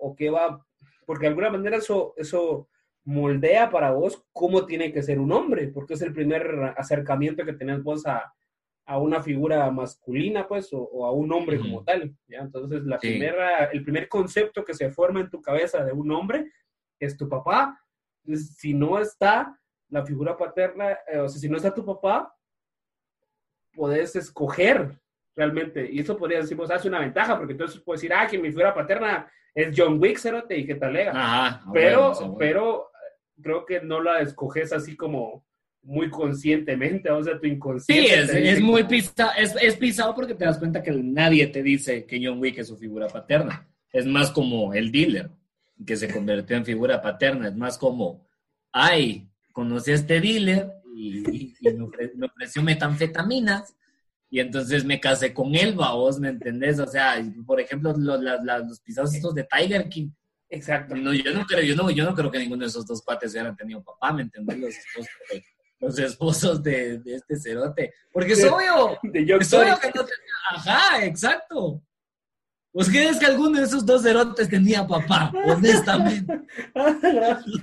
o, o qué va, porque de alguna manera eso... eso moldea para vos cómo tiene que ser un hombre, porque es el primer acercamiento que tenés vos a, a una figura masculina, pues, o, o a un hombre uh-huh. como tal, ¿ya? Entonces, la sí. primera, el primer concepto que se forma en tu cabeza de un hombre es tu papá. Entonces, si no está la figura paterna, eh, o sea, si no está tu papá, podés escoger realmente, y eso podría decir, vos, hace una ventaja, porque entonces puedes decir, ah, que mi figura paterna es John Wick, cerote, y que talega. Ajá, pero, bueno, pero, creo que no la escoges así como muy conscientemente, o sea, tu inconsciente. Sí, es, es muy pista, es, es pisado porque te das cuenta que nadie te dice que John Wick es su figura paterna. Es más como el dealer que se convirtió en figura paterna. Es más como, ay, conocí a este dealer y, y, y me, ofre, me ofreció metanfetaminas y entonces me casé con él, vos, ¿me entendés? O sea, por ejemplo, los, los, los pisados estos de Tiger King. Exacto. No, yo no creo, yo no, yo no creo que ninguno de esos dos cuates hubieran tenido papá, ¿me entendés? Los esposos de, los esposos de, de este cerote. Porque es de, obvio, de es obvio que no tenía. Ajá, exacto. ¿Vos crees que alguno de esos dos cerotes tenía papá? Honestamente. No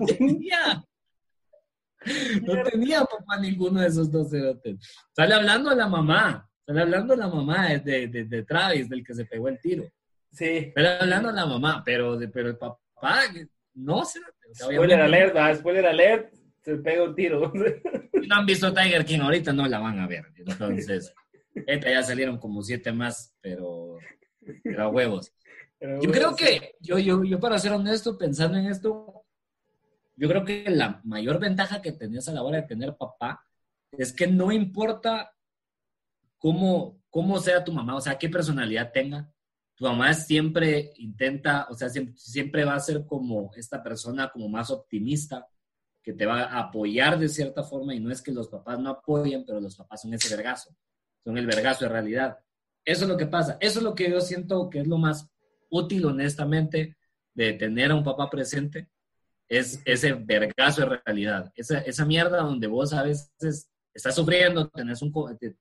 tenía. No tenía papá ninguno de esos dos cerotes. Sale hablando a la mamá. Sale hablando a la mamá de, de, de Travis, del que se pegó el tiro. Sí. Pero hablando de la mamá, pero, pero el papá, no sé. Spoiler alert, ah, spoiler alert, se pega un tiro. Si no han visto Tiger King ahorita, no la van a ver. Entonces, esta ya salieron como siete más, pero, pero huevos. Pero yo creo que, yo, yo, yo para ser honesto, pensando en esto, yo creo que la mayor ventaja que tenías a la hora de tener papá es que no importa cómo, cómo sea tu mamá, o sea, qué personalidad tenga. Tu mamá siempre intenta, o sea, siempre, siempre va a ser como esta persona como más optimista, que te va a apoyar de cierta forma, y no es que los papás no apoyen, pero los papás son ese vergazo, son el vergazo de realidad. Eso es lo que pasa, eso es lo que yo siento que es lo más útil, honestamente, de tener a un papá presente, es ese vergazo de realidad, esa, esa mierda donde vos a veces estás sufriendo, tenés un,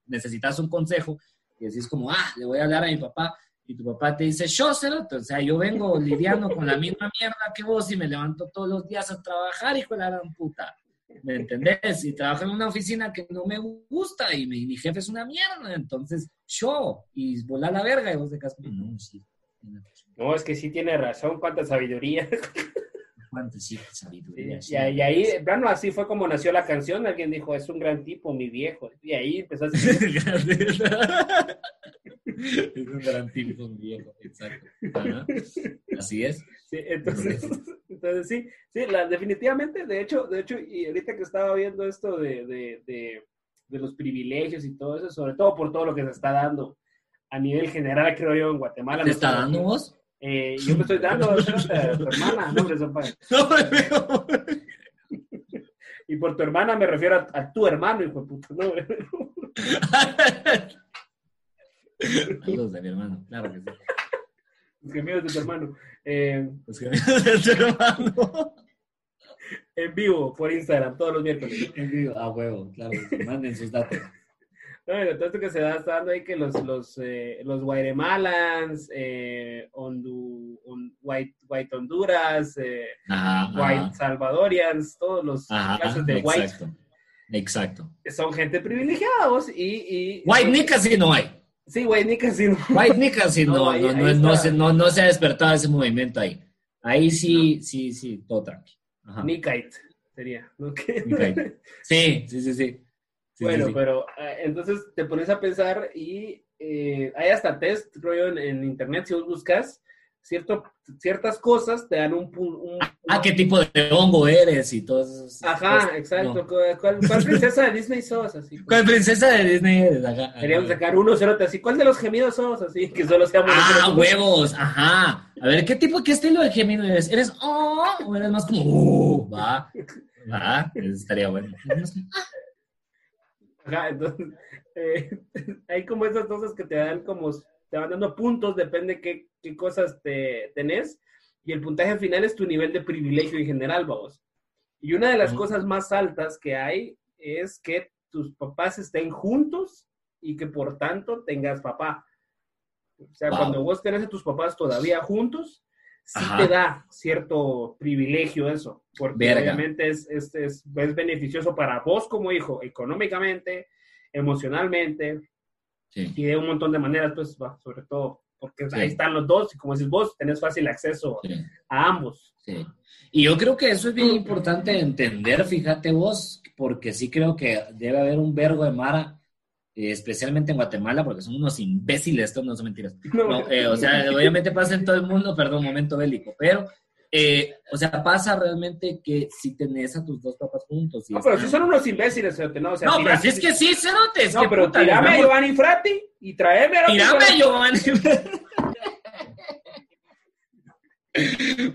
necesitas un consejo, y decís como, ah, le voy a hablar a mi papá, y tu papá te dice, yo, cerote, o sea, yo vengo lidiando con la misma mierda que vos y me levanto todos los días a trabajar, hijo de la gran puta, ¿me entendés? Y trabajo en una oficina que no me gusta y mi, mi jefe es una mierda, entonces yo, y volá la verga, y vos te quedas como, no, sí. No, es que sí tiene razón, cuánta sabiduría. Cuánta sí, sabiduría. Sí, sí. Y, y ahí, bueno, así fue como nació la canción, alguien dijo, es un gran tipo, mi viejo, y ahí empezó a decir... Es un gran tipo, un viejo, exacto. Ajá. Así es. Sí, entonces, entonces sí, sí la, definitivamente, de hecho, de hecho, y ahorita que estaba viendo esto de, de, de, de los privilegios y todo eso, sobre todo por todo lo que se está dando a nivel general, creo yo, en Guatemala. ¿Te no está dando aquí, vos? Eh, yo me estoy dando, a tu hermana, no, hombre, son padres. No, pero... Y por tu hermana me refiero a, a tu hermano, hijo de puta, no, los de mi hermano, claro que sí. Los gemidos de tu hermano. Eh, los gemidos de tu hermano. En vivo, por Instagram, todos los miércoles. En vivo, a huevo, claro que sí. Manden sus datos. No, pero todo esto que se da, está dando ahí que los, los, eh, los Guatemalans, eh, Hondu, on, White, White Honduras, eh, ajá, White ajá. Salvadorians, todos los ajá, casos de exacto, White. Exacto. Son gente privilegiados y... y White Nicas sí no hay. Sí, White Nicas sí no. White Nicas sí no, no, ahí, no, ahí no, se, no, no se ha despertado ese movimiento ahí. Ahí sí, no. sí, sí, todo tranquilo. Nikite sería. Okay. Nikite. Sí, sí, sí, sí. sí bueno, sí, sí. Pero eh, entonces te pones a pensar y eh, hay hasta test, creo yo, en, en internet, si vos buscas, cierto, ciertas cosas te dan un... un, un ah, un... qué tipo de hongo eres y todo eso. Ajá, cosas. Exacto. No. ¿Cuál, ¿Cuál princesa de Disney sos así? Pues? ¿Cuál princesa de Disney eres? Ajá, ajá. Queríamos sacar uno, cerote, así. ¿Cuál de los gemidos sos así? Que solo seamos... ¡Ah, huevos! Ajá. A ver, ¿qué tipo, qué estilo de gemido eres? ¿Eres oh o eres más como... Uh, va, va, eso estaría bueno. Ajá, entonces... Eh, hay como esas cosas que te dan como... Te van dando puntos, depende qué, qué cosas te tenés. Y el puntaje final es tu nivel de privilegio en general, vamos. Y una de las uh-huh. cosas más altas que hay es que tus papás estén juntos y que por tanto tengas papá. O sea, wow. Cuando vos tenés a tus papás todavía juntos, sí Ajá. te da cierto privilegio eso. Porque Verga. Obviamente es, es, es, es beneficioso para vos como hijo, económicamente, emocionalmente... Sí. Y de un montón de maneras, pues, sobre todo, porque sí. ahí están los dos, y como decís vos, tenés fácil acceso sí. a ambos. Sí. Y yo creo que eso es bien importante entender, fíjate vos, porque sí creo que debe haber un vergo de mara, eh, especialmente en Guatemala, porque son unos imbéciles, estos no son mentiras. No, no, eh, o sea, obviamente pasa en todo el mundo, perdón, momento bélico, pero... Eh, o sea, pasa realmente que si tenés a tus dos papás juntos. No, pero si son unos imbéciles, cerote, ¿no? O sea, no, tira... pero si es que sí, cerote. No, pero puta, tirame a Giovanni Frati y traeme a... Tirame a Giovanni Frati.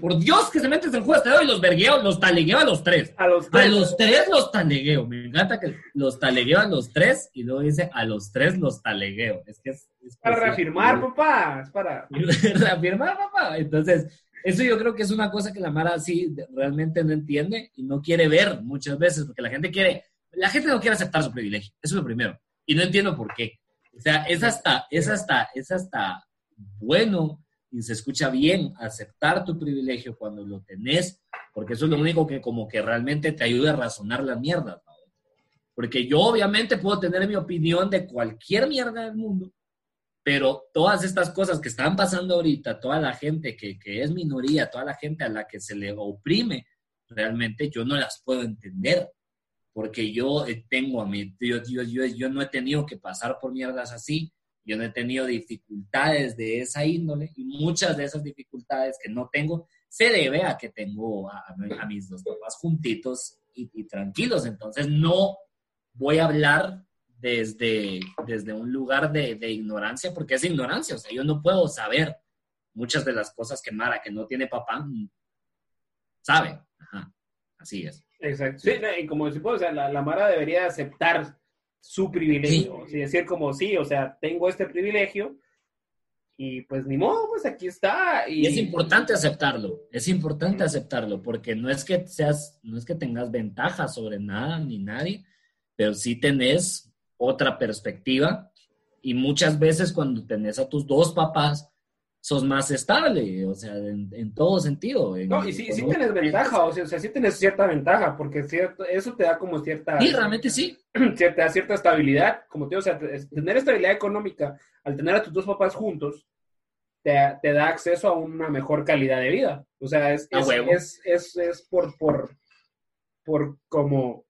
Por Dios que se metes en juego, te doy los vergueo, los talegueo a los tres. A los tres. A los tres los talegueo. Me encanta que los talegueo a los tres y luego dice a los tres los talegueo. Es que es... es para posible. Reafirmar, papá. Es para... reafirmar, papá. Entonces... Eso yo creo que es una cosa que la mara sí realmente no entiende y no quiere ver muchas veces, porque la gente quiere, la gente no quiere aceptar su privilegio, eso es lo primero, y no entiendo por qué. O sea, es hasta, es hasta, es hasta bueno y se escucha bien aceptar tu privilegio cuando lo tenés, porque eso es lo único que como que realmente te ayuda a razonar la mierda, ¿no? Porque yo obviamente puedo tener mi opinión de cualquier mierda del mundo, pero todas estas cosas que están pasando ahorita, toda la gente que, que es minoría, toda la gente a la que se le oprime, realmente yo no las puedo entender, porque yo tengo a mí, yo, yo, yo, yo no he tenido que pasar por mierdas así, yo no he tenido dificultades de esa índole, y muchas de esas dificultades que no tengo, se debe a que tengo a, a mis dos papás juntitos y, y tranquilos, entonces no voy a hablar Desde, desde un lugar de, de ignorancia, porque es ignorancia, o sea, yo no puedo saber muchas de las cosas que mara, que no tiene papá, sabe. Ajá, así es. Exacto. Sí, y como si puedo, o sea, la, la Mara debería aceptar su privilegio. Sí. Sí, decir como, sí, o sea, tengo este privilegio y pues ni modo, pues aquí está. Y, y es importante aceptarlo, es importante aceptarlo, porque no es que seas, no es que tengas ventaja sobre nada ni nadie, pero sí tenés otra perspectiva y muchas veces cuando tenés a tus dos papás, sos más estable, o sea, en, en todo sentido. En, no, y sí, sí tienes ventaja, o sea, o sea, sí tienes cierta ventaja, porque cierto, eso te da como cierta... Sí, realmente sí. Te da cierta estabilidad, como te digo, o sea, tener estabilidad económica, al tener a tus dos papás juntos, te, te da acceso a una mejor calidad de vida. O sea, es, es, es, es, es por, por, por como,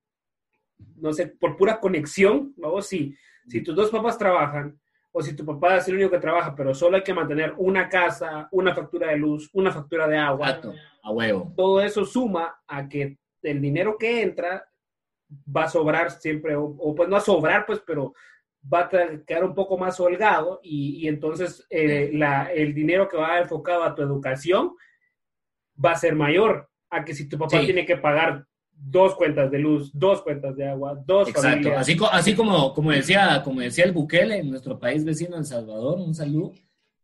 no sé, por pura conexión, ¿no? Si, si tus dos papás trabajan, o si tu papá es el único que trabaja, pero solo hay que mantener una casa, una factura de luz, una factura de agua. Exacto, a huevo. Todo eso suma a que el dinero que entra va a sobrar siempre, o, o pues no a sobrar, pues, pero va a quedar un poco más holgado y, y entonces eh, la, el dinero que va enfocado a tu educación va a ser mayor a que si tu papá sí. tiene que pagar dos cuentas de luz, dos cuentas de agua, dos Exacto. familias. Así, así como, como, decía, como decía el Bukele en nuestro país vecino, El Salvador, un saludo,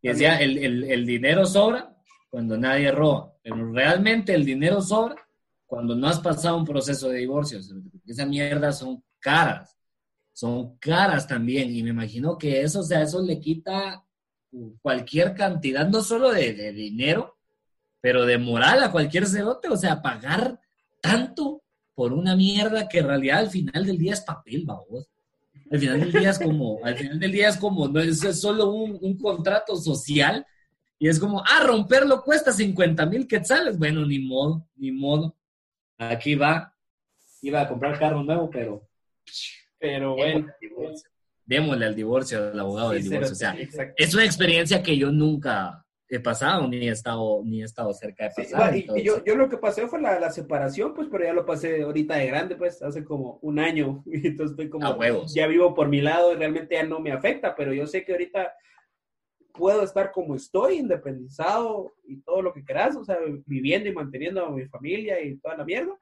que decía, el, el, el dinero sobra cuando nadie roba, pero realmente el dinero sobra cuando no has pasado un proceso de divorcio. Esas mierdas son caras, son caras también, y me imagino que eso, o sea, eso le quita cualquier cantidad, no solo de, de dinero, pero de moral a cualquier cerote, o sea, pagar tanto por una mierda que en realidad al final del día es papel, babos. Al final del día es como, al final del día es como, no es, es solo un, un contrato social y es como, ah, romperlo cuesta cincuenta mil quetzales. Bueno, ni modo, ni modo. Aquí va, iba a comprar carro nuevo, pero... Pero bueno. Démosle, démosle al divorcio, al abogado sí, del divorcio. Cero, o sea, es una experiencia que yo nunca... he pasado, ni he estado, ni he estado cerca de pasar. Sí, y, y yo, yo lo que pasé fue la, la separación, pues, pero ya lo pasé ahorita de grande, pues, hace como un año. Y entonces estoy como, a huevos. Ya vivo por mi lado y realmente ya no me afecta, pero yo sé que ahorita puedo estar como estoy, independizado y todo lo que querás, o sea, viviendo y manteniendo a mi familia y toda la mierda.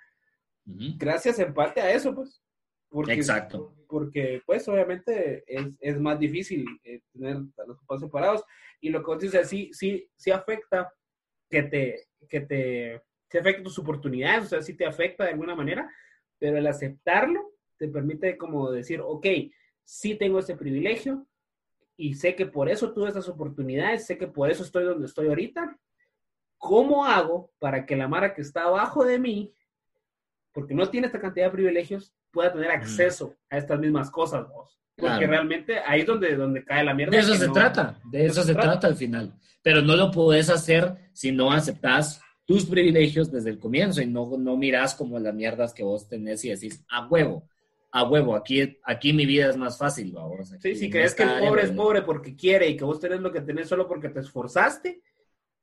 Uh-huh. Gracias en parte a eso, pues. Porque, Exacto. Porque, pues, obviamente es, es más difícil eh, tener a los papás separados. Y lo que vos dices, sí, sí, sí afecta que te, que te, te afecta tus oportunidades, o sea, sí te afecta de alguna manera, pero el aceptarlo te permite como decir, ok, sí tengo este privilegio y sé que por eso tuve estas oportunidades, sé que por eso estoy donde estoy ahorita. ¿Cómo hago para que la mara que está abajo de mí, porque no tiene esta cantidad de privilegios, pueda tener acceso mm. a estas mismas cosas, vos? Porque claro. realmente ahí es donde, donde cae la mierda. De eso se no, trata, de eso, eso se trata. trata al final. Pero no lo podés hacer si no aceptás tus privilegios desde el comienzo y no, no mirás como las mierdas que vos tenés y decís, a huevo, a huevo, aquí, aquí mi vida es más fácil. Vos, aquí sí, si crees que el pobre es pobre porque quiere y que vos tenés lo que tenés solo porque te esforzaste,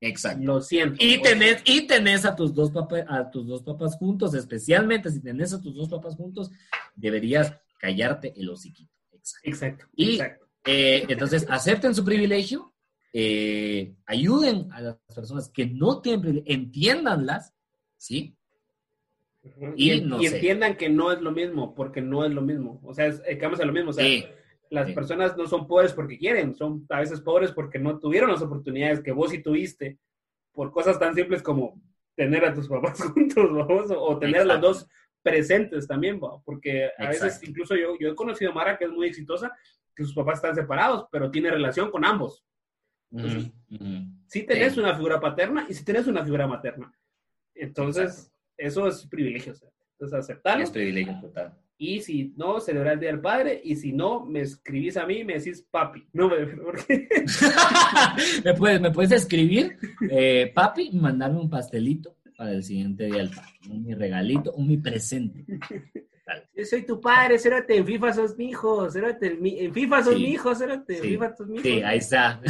Exacto. lo siento. Y vos. tenés, y tenés a tus dos papás, a tus dos papás juntos, especialmente si tenés a tus dos papás juntos, deberías callarte el hociquito. Exacto. Y exacto. Eh, entonces acepten su privilegio, eh, ayuden a las personas que no tienen privilegio, entiéndanlas, ¿sí? Uh-huh. Y, y, no y entiendan que no es lo mismo, porque no es lo mismo. O sea, es, eh, vamos a lo mismo. O sea, sí. las sí. personas no son pobres porque quieren, son a veces pobres porque no tuvieron las oportunidades que vos sí tuviste por cosas tan simples como tener a tus papás juntos, vamos, o tener exacto. a los dos presentes también, ¿no? Porque a Exacto. veces incluso yo, yo he conocido a Mara que es muy exitosa, que sus papás están separados, pero tiene relación con ambos. Entonces, mm-hmm. sí tenés sí. una figura paterna y sí tenés una figura materna. Entonces, Exacto. eso es privilegio. Entonces, aceptarlo. Es privilegio total. Y si no, celebrar el Día del Padre. Y si no, me escribís a mí y me decís papi. No, me, ¿por qué? me, puedes, me puedes escribir eh, papi y mandarme un pastelito para el siguiente día del padre, mi regalito, un mi presente. Dale. Yo soy tu padre, cérate, en FIFA sos mi hijo, cérate, en FIFA sos sí. mi hijo, cérate, en sí. FIFA sos mi hijo. Sí, ahí está.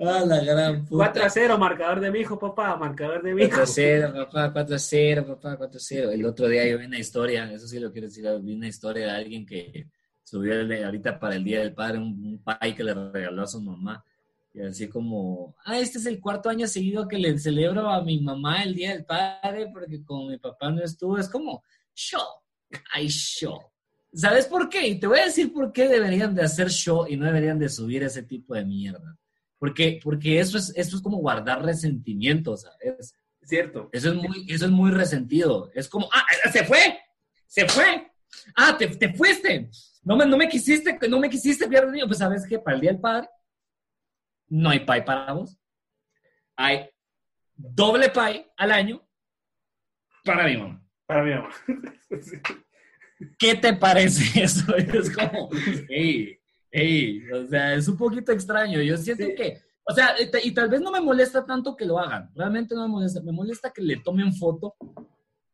Ah, la gran puta. cuatro a cero, marcador de mi hijo, papá, marcador de mi hijo. cuatro a cero, papá, cuatro a cero, papá, cuatro a cero. El otro día yo vi una historia, eso sí lo quiero decir, vi una historia de alguien que subió el, ahorita para el Día del Padre un, un pay que le regaló a su mamá. Y así como, ah, este es el cuarto año seguido que le celebro a mi mamá el Día del Padre porque con mi papá no estuvo. Es como, show, hay show. ¿Sabes por qué? Y te voy a decir por qué deberían de hacer show y no deberían de subir ese tipo de mierda. Porque, porque eso es, eso es como guardar resentimiento, ¿sabes? Cierto. Eso es muy, eso es muy resentido. Es como, ah, se fue, se fue. Ah, te, te fuiste. No me, no me quisiste, no me quisiste fiar de niño. Pues, ¿sabes qué? Para el Día del Padre no hay pay para vos. Hay doble pay al año para mi mamá. Para mi mamá. Sí. ¿Qué te parece eso? Es como, hey, hey, o sea, es un poquito extraño. Yo siento sí. que, o sea, y tal vez no me molesta tanto que lo hagan. Realmente no me molesta. Me molesta que le tomen foto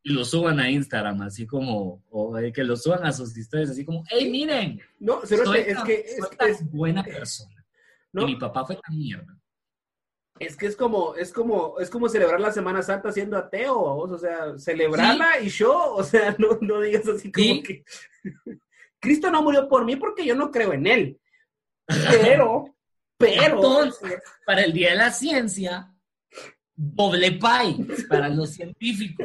y lo suban a Instagram, así como, o que lo suban a sus historias, así como, hey, miren. No, pero soy es, tan, que, es, soy tan es buena persona. No. Y mi papá fue tan mierda. Es que es como, es como, es como celebrar la Semana Santa siendo ateo, vos, o sea, celebrarla sí. y yo, o sea, no, no digas así como ¿Sí? que Cristo no murió por mí porque yo no creo en él. Pero, pero. Entonces, para el Día de la Ciencia, doble pay para los científicos.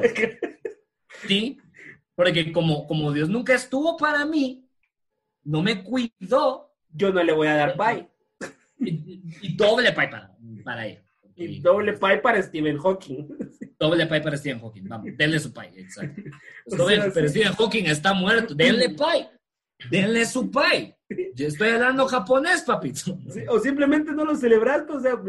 ¿Sí? Porque como, como Dios nunca estuvo para mí, no me cuidó. Yo no le voy a dar pay. Y, y doble pay para, para él. Y doble pay para Stephen Hawking. Doble pay para Stephen Hawking. Vamos, denle su pay. Exacto. Estoy, o sea, pero sí. Stephen Hawking está muerto. Denle pay. Denle su pay. Yo estoy hablando japonés, papito. Sí, o simplemente no lo celebraste. O sea,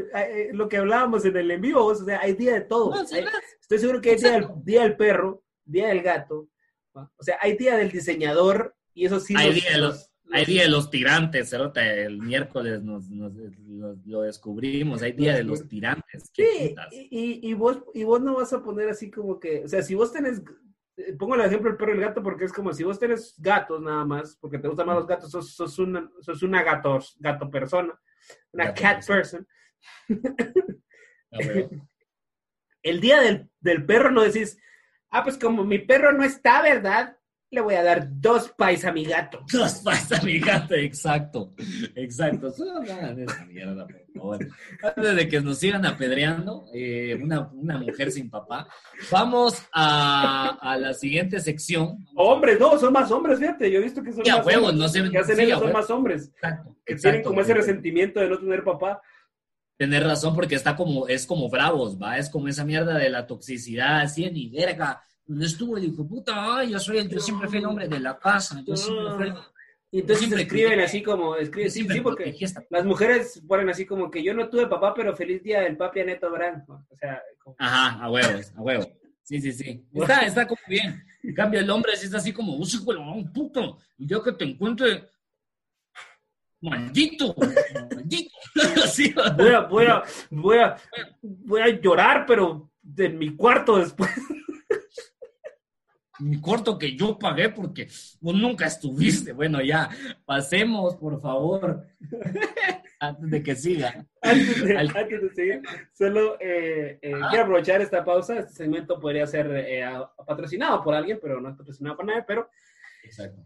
lo que hablábamos en el en vivo. O sea, hay día de todo. No, hay, estoy seguro que hay día del, día del perro, día del gato. O sea, hay día del diseñador. Y eso sí. Hay los, día de los. Hay día de los tirantes, cerota, el miércoles nos, nos, nos lo descubrimos, hay día de los tirantes. Sí, y, y, y, vos, y vos no vas a poner así como que, o sea, si vos tenés, pongo el ejemplo del perro y el gato porque es como, si vos tenés gatos nada más, porque te gustan más los gatos, sos, sos una, sos una gato, gato persona, una gato cat person. person. No, pero... El día del, del perro no decís, ah, pues como mi perro no está, ¿verdad? Le voy a dar dos pais a mi gato. Dos pais a mi gato, exacto. Exacto. Solo hagan esa mierda, por favor. Antes de que nos sigan apedreando, eh, una, una mujer sin papá. Vamos a, a la siguiente sección. Hombres, no, son más hombres, fíjate. Yo he visto que son ya, más huevos, hombres. No se, que hacen sí, ellos, son más hombres. Exacto. Que exacto, tienen como ese resentimiento de no tener papá. Tener razón, porque está como, es como Bravos, ¿va? Es como esa mierda de la toxicidad, así en y verga. No estuvo el hijo puta, yo soy el, yo siempre fui el hombre de la casa, yo siempre fui el... Y entonces siempre escriben protege. Así como, escriben, sí, sí, porque las mujeres ponen así como que yo no tuve papá, pero feliz día del papi a Neto Bran. O sea, como... Ajá, a huevos, a huevos. Sí, sí, sí. Está, está como bien. En cambio, el hombre está así como, vos hijo de un puto, y yo que te encuentre... Maldito, maldito. Sí, voy, a, voy, a, voy, a, voy a llorar, pero en mi cuarto después... Mi corto que yo pagué porque vos nunca estuviste. Bueno, ya, pasemos, por favor. Antes de que siga. Antes de, Al... antes de seguir, solo eh, eh, ah. quiero aprovechar esta pausa. Este segmento podría ser eh, patrocinado por alguien, pero no es patrocinado por nadie. Pero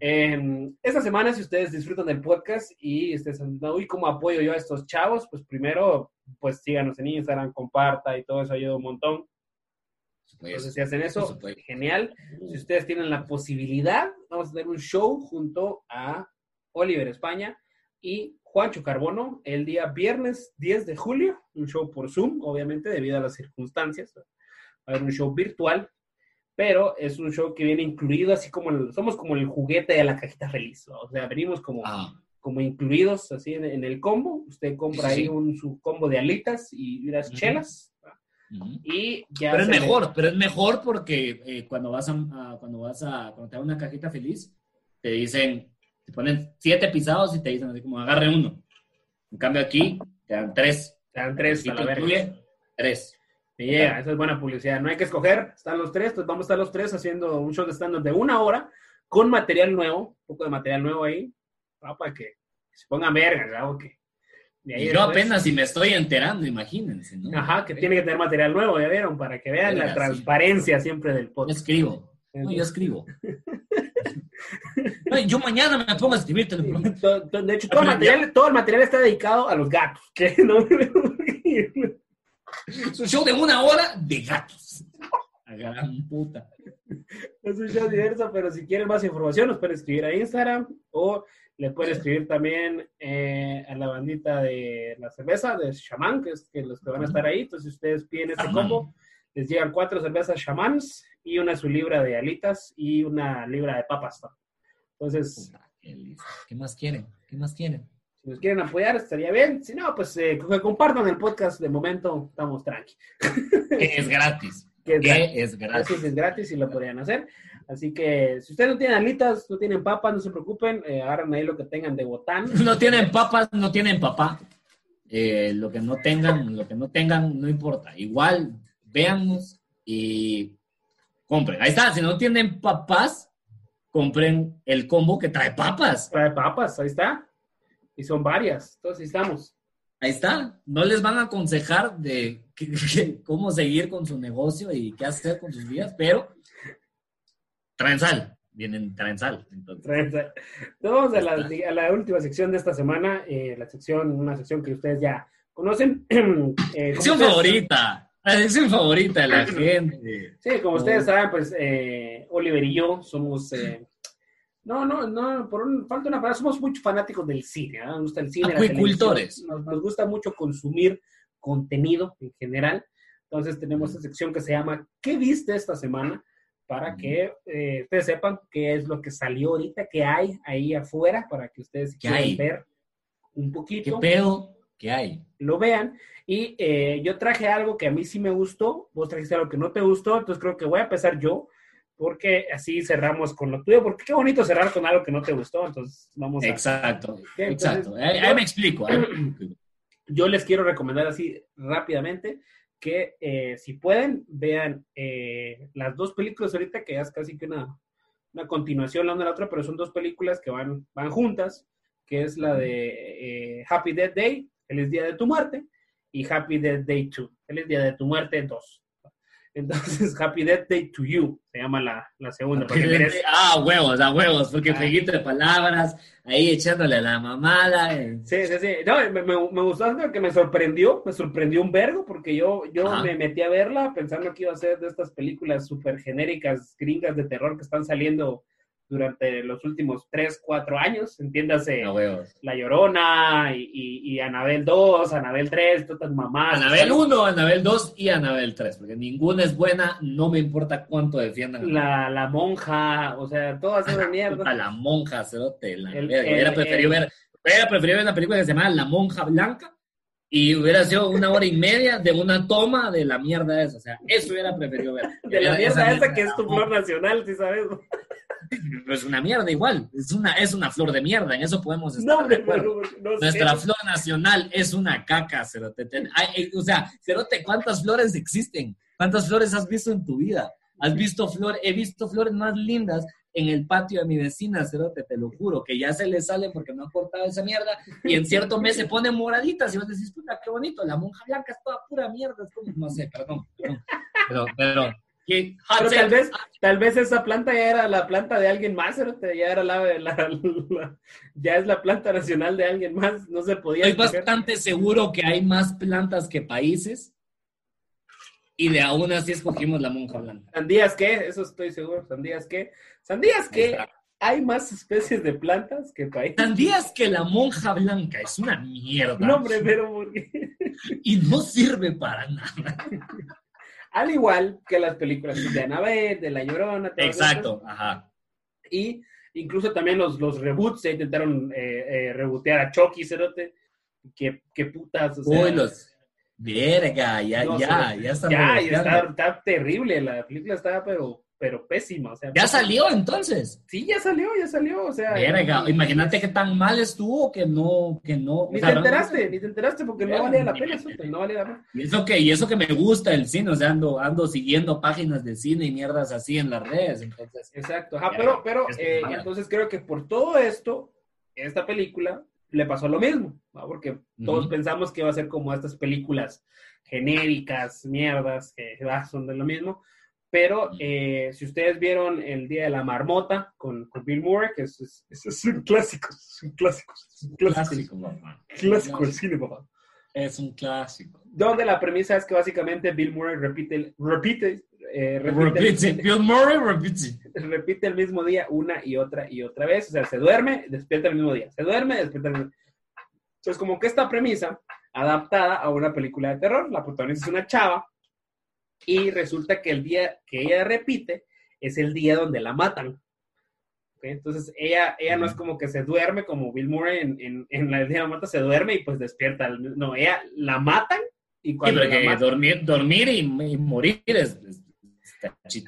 eh, esta semana, si ustedes disfrutan del podcast y ustedes han dado, uy, ¿cómo apoyo yo a estos chavos? Pues primero, pues síganos en Instagram, comparta y todo eso ayuda un montón. Entonces, si hacen eso, genial. Si ustedes tienen la posibilidad, vamos a tener un show junto a Oliver España y Juancho Carbono el día viernes diez de julio. Un show por Zoom, obviamente, debido a las circunstancias. Va a haber un show virtual, pero es un show que viene incluido, así como el, somos como el juguete de la cajita feliz. O sea, venimos como, ah. como incluidos así en, en el combo. Usted compra sí. ahí un su combo de alitas y unas uh-huh. chelas. Y ya pero es mejor, le... pero es mejor porque eh, cuando vas a, a cuando vas a cuando te dan una cajita feliz te dicen, te ponen siete pisados y te dicen así como agarre uno. En cambio aquí te dan tres, te dan tres, a la incluye, tres. Me llega, yeah, esa es buena publicidad. No hay que escoger, están los tres, entonces vamos a estar los tres haciendo un show de stand-up de una hora con material nuevo, un poco de material nuevo ahí, para que se pongan vergas, ¿verdad? Que Y y yo apenas si me estoy enterando, imagínense, ¿no? Ajá, que tiene que tener material nuevo, ya vieron, para que vean Era, la transparencia sí. siempre del podcast. Yo escribo, no, yo escribo. No, yo mañana me pongo a escribir, te lo prometo. De hecho, todo el, material, todo el material está dedicado a los gatos. ¿Qué? No. Es un show de una hora de gatos. A gran puta. Es un show diverso, pero si quieren más información, nos pueden escribir a Instagram o le pueden escribir también eh, a la bandita de la cerveza, de Shaman, que es que los que van a estar ahí. Entonces, si ustedes piden este combo, les llegan cuatro cervezas Shamans y una su libra de alitas y una libra de papas. Entonces, ¿qué más quieren? ¿Qué más quieren? Si nos quieren apoyar, estaría bien. Si no, pues eh, que compartan el podcast. De momento, estamos tranqui. Que es gratis. Que es, que es gratis. Es gratis y lo podrían hacer. Así que, si ustedes no tienen alitas, no tienen papas, no se preocupen. Eh, agarran ahí lo que tengan de botán. No tienen papas, no tienen papá. Eh, lo que no tengan, lo que no tengan, no importa. Igual, véannos y compren. Ahí está. Si no tienen papás, compren el combo que trae papas. Trae papas, ahí está. Y son varias, entonces estamos. Ahí está, no les van a aconsejar de que, que, cómo seguir con su negocio y qué hacer con sus vidas, pero traen sal, vienen, traen sal. Entonces, traen sal. Vamos a la, a la última sección de esta semana, eh, la sección, una sección que ustedes ya conocen. Eh, sección ustedes... favorita, la sección favorita de la gente. Sí, como ustedes saben, pues eh, Oliver y yo somos... Eh, No, no, no, por un, falta una palabra. Somos muy fanáticos del cine, ¿eh? Nos gusta el cine, acuicultores. Nos, nos gusta mucho consumir contenido en general. Entonces tenemos esta sección que se llama ¿Qué viste esta semana? Para que eh, ustedes sepan qué es lo que salió ahorita, qué hay ahí afuera, para que ustedes quieran ver un poquito. ¿Qué pedo? ¿Qué hay? Lo vean. Y eh, yo traje algo que a mí sí me gustó, vos trajiste algo que no te gustó, entonces creo que voy a empezar yo. Porque así cerramos con lo tuyo, porque qué bonito cerrar con algo que no te gustó, entonces vamos a... Exacto, ¿qué? Entonces, exacto, ahí, ahí me explico. Ahí. Yo les quiero recomendar así rápidamente que eh, si pueden, vean eh, las dos películas ahorita, que es casi que una, una continuación la una de la otra, pero son dos películas que van, van juntas, que es la de eh, Happy Death Day, Feliz Día de tu Muerte, y Happy Death Day dos, Feliz Día de tu Muerte dos. Entonces, Happy Death Day to You, se llama la, la segunda. Porque eres... Ah, huevos, a ah, huevos, porque jueguito de palabras, ahí echándole a la mamada. Eh. Sí, sí, sí. No, me, me, me gustó, que me sorprendió, me sorprendió un vergo, porque yo, yo me metí a verla pensando que iba a ser de estas películas súper genéricas, gringas de terror que están saliendo durante los últimos tres, cuatro años, entiéndase, no, La Llorona y, y, y Anabel dos, Anabel tres, todas mamás. Anabel uno, Anabel dos y Anabel tres, porque ninguna es buena, no me importa cuánto defiendan. La, la Monja, o sea, todas esas mierdas. A La Monja, cerote, la el, el, hubiera preferido el, ver, hubiera preferido ver una película que se llamaba La Monja Blanca y hubiera sido una hora y media de una toma de la mierda esa, o sea, eso hubiera preferido ver. De la mierda esa, esa que es tu flor nacional, si sabes. Pero es una mierda igual, es una, es una flor de mierda, en eso podemos estar no, de acuerdo. No, no, nuestra sé. Flor nacional es una caca, cerote. Ay, o sea, cerote, ¿cuántas flores existen? ¿Cuántas flores has visto en tu vida? Has visto flor, he visto flores más lindas en el patio de mi vecina, cerote, te lo juro, que ya se le sale porque no han cortado esa mierda, y en cierto mes se ponen moraditas, y vos decís, puta, qué bonito, La Monja Blanca es toda pura mierda, es como, no sé, perdón, perdón, pero, pero que, pero tal vez, tal vez esa planta ya era la planta de alguien más, ¿no? Ya era la, la, la, la ya es la planta nacional de alguien más, no se podía. Estoy escoger. Bastante seguro que hay más plantas que países y de aún así escogimos La Monja Blanca. ¿Sandías qué? Eso estoy seguro. ¿Sandías qué? ¿Sandías qué? Hay más especies de plantas que países. Sandías que La Monja Blanca es una mierda. No, hombre, pero ¿por qué? Y no sirve para nada. Al igual que las películas de Anabel, de La Llorona. Exacto, eso. Ajá. Y incluso también los, los reboots, se intentaron eh, eh, rebootear a Chucky, cerote. Qué, qué putas. O sea, uy, los... Verga, ya, no, ya, ya está. Ya, ya está, está terrible, la película está pero, pero pésima. O sea, ¿ya salió entonces? Sí, ya salió, ya salió. O sea, verga, imagínate qué tan mal estuvo que no... Que no ni o sea, te enteraste, no, ni te enteraste porque verga, no valía la pena eso, no valía la pena. Y eso que, y eso que me gusta el cine, o sea, ando, ando siguiendo páginas de cine y mierdas así en las redes, entonces... Exacto, ajá, verga, pero, pero eh, entonces creo que por todo esto, esta película... le pasó lo mismo, ¿no? Porque todos uh-huh. pensamos que va a ser como estas películas genéricas, mierdas, que eh, son de lo mismo, Pero eh, si ustedes vieron El Día de la Marmota con, con Bill Murray, que es, es, es, es un clásico, es un clásico, es un clásico, papá. Clásico del cine, papá. Es un clásico. Donde la premisa es que básicamente Bill Murray repite, repite, eh, repite, repite el, Bill Murray repite. repite el mismo día una y otra y otra vez. O sea, se duerme, despierta el mismo día. Se duerme, despierta el mismo día. Entonces, como que esta premisa, adaptada a una película de terror, la protagonista es una chava. Y resulta que el día que ella repite es el día donde la matan. ¿Okay? Entonces ella, ella no es como que se duerme como Bill Murray en, en, en la Día de la Marmota, se duerme y pues despierta. No, ella la matan y cuando sí, la matan... Dormir, dormir y, y morir es, es, es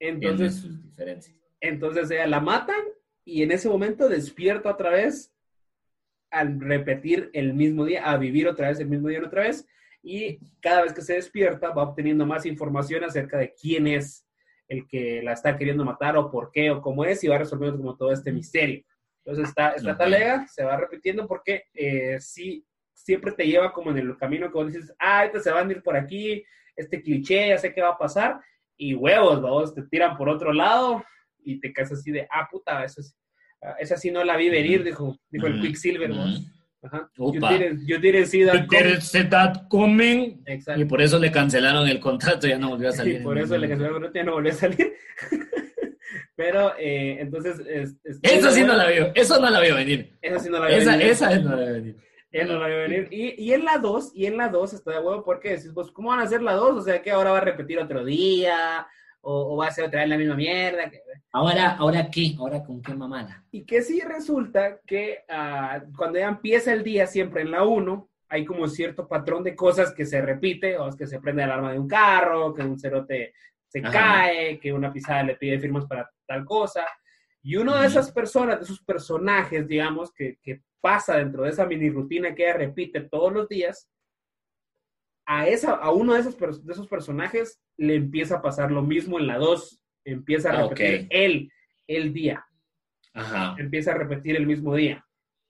entonces sus diferencias. Entonces ella la matan y en ese momento despierta otra vez al repetir el mismo día, a vivir otra vez el mismo día otra vez. Y cada vez que se despierta va obteniendo más información acerca de quién es el que la está queriendo matar o por qué o cómo es y va resolviendo como todo este misterio. Entonces esta, esta talega se va repitiendo porque eh, sí, siempre te lleva como en el camino que vos dices, ah, este se van a ir por aquí, este cliché, ya sé qué va a pasar y huevos, vos te tiran por otro lado y te caes así de, ah, puta, eso es, esa sí no la vi venir, dijo, dijo el Quicksilver, vos. Ajá. You didn't, you didn't see that coming. See that coming. Y por eso le cancelaron el contrato, ya no volvió a salir. Y por eso le cancelaron el contrato, ya no volvió a salir. Pero, eh, entonces... Es, es eso sí buena. No la vio, eso no la vio venir. Eso sí no la vio esa, venir. Esa no la vio venir. Él no la vio venir. Y, y en la dos, y en la dos está de huevo porque decís, pues, ¿cómo van a hacer la dos? O sea, que ahora va a repetir otro día... O, o va a ser otra vez la misma mierda. Ahora, ¿ahora qué? ¿Ahora con qué mamada? Y que sí resulta que uh, cuando ya empieza el día, siempre en la uno, hay como cierto patrón de cosas que se repite, o es que se prende el alarma de un carro, que un cerote se Ajá. cae, que una pisada le pide firmas para tal cosa. Y uno de esas personas, de esos personajes, digamos, que, que pasa dentro de esa mini rutina que ella repite todos los días, A, esa, a uno de esos, de esos personajes le empieza a pasar lo mismo en la dos. Empieza a repetir okay. él, el día. Ajá. Empieza a repetir el mismo día.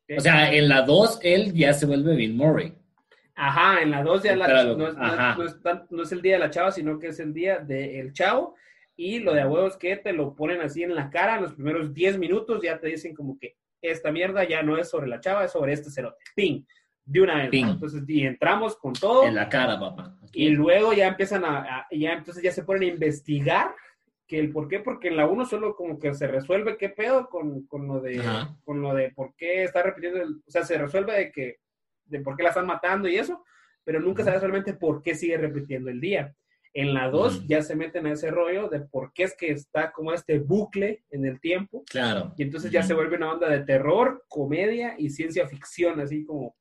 ¿Okay? O sea, en la dos él ya se vuelve Bill Murray. Ajá, en la dos ya la, lo... no, es, no, es, no, es tan, no es el día de la chava, sino que es el día del chavo. Y lo de a huevos que te lo ponen así en la cara en los primeros diez minutos. Ya te dicen como que esta mierda ya no es sobre la chava, es sobre este cerote. ¡Ping! De una vez, ¿no? Entonces, y entramos con todo. En la cara, papá. Aquí. Y luego ya empiezan a, a, ya entonces ya se ponen a investigar que el por qué, porque en la uno solo como que se resuelve qué pedo con, con lo de, Ajá. con lo de por qué está repitiendo, el, o sea, se resuelve de que, de por qué la están matando y eso, pero nunca Ajá. sabes realmente por qué sigue repitiendo el día. En la dos ya se meten a ese rollo de por qué es que está como este bucle en el tiempo. Claro. Y entonces Ajá. ya se vuelve una onda de terror, comedia y ciencia ficción, así como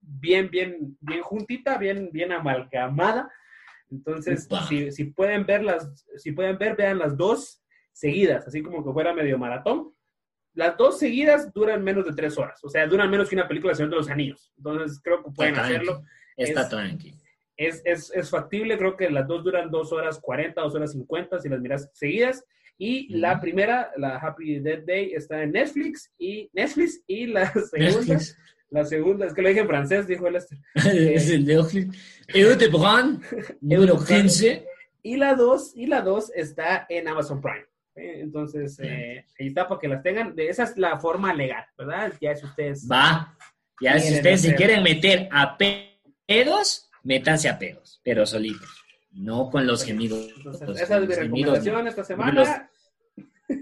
bien, bien, bien juntita, bien, bien amalgamada. Entonces, si, si pueden ver las, si pueden ver, vean las dos seguidas, así como que fuera medio maratón. Las dos seguidas duran menos de tres horas, o sea, duran menos que una película de Señor de los Anillos. Entonces, creo que pueden Está hacerlo. Está es, tranqui. Es, es, es factible, creo que las dos duran dos horas cuarenta, dos horas cincuenta, si las miras seguidas. Y uh-huh. la primera, la Happy Death Day, está en Netflix, y Netflix, y la segunda... Netflix. La segunda, es que lo dije en francés, dijo el Esther. Es el de Oxley. Eau de Bran, número quince. Y la dos, y la dos está en Amazon Prime. Entonces, eh, ahí está para que las tengan. Esa es la forma legal, ¿verdad? Ya si ustedes... Va. Ya si ustedes se si quieren meter a pedos, métanse a pedos, pero solitos. No con los gemidos. Entonces, los, esa es mi recomendación esta semana. Los,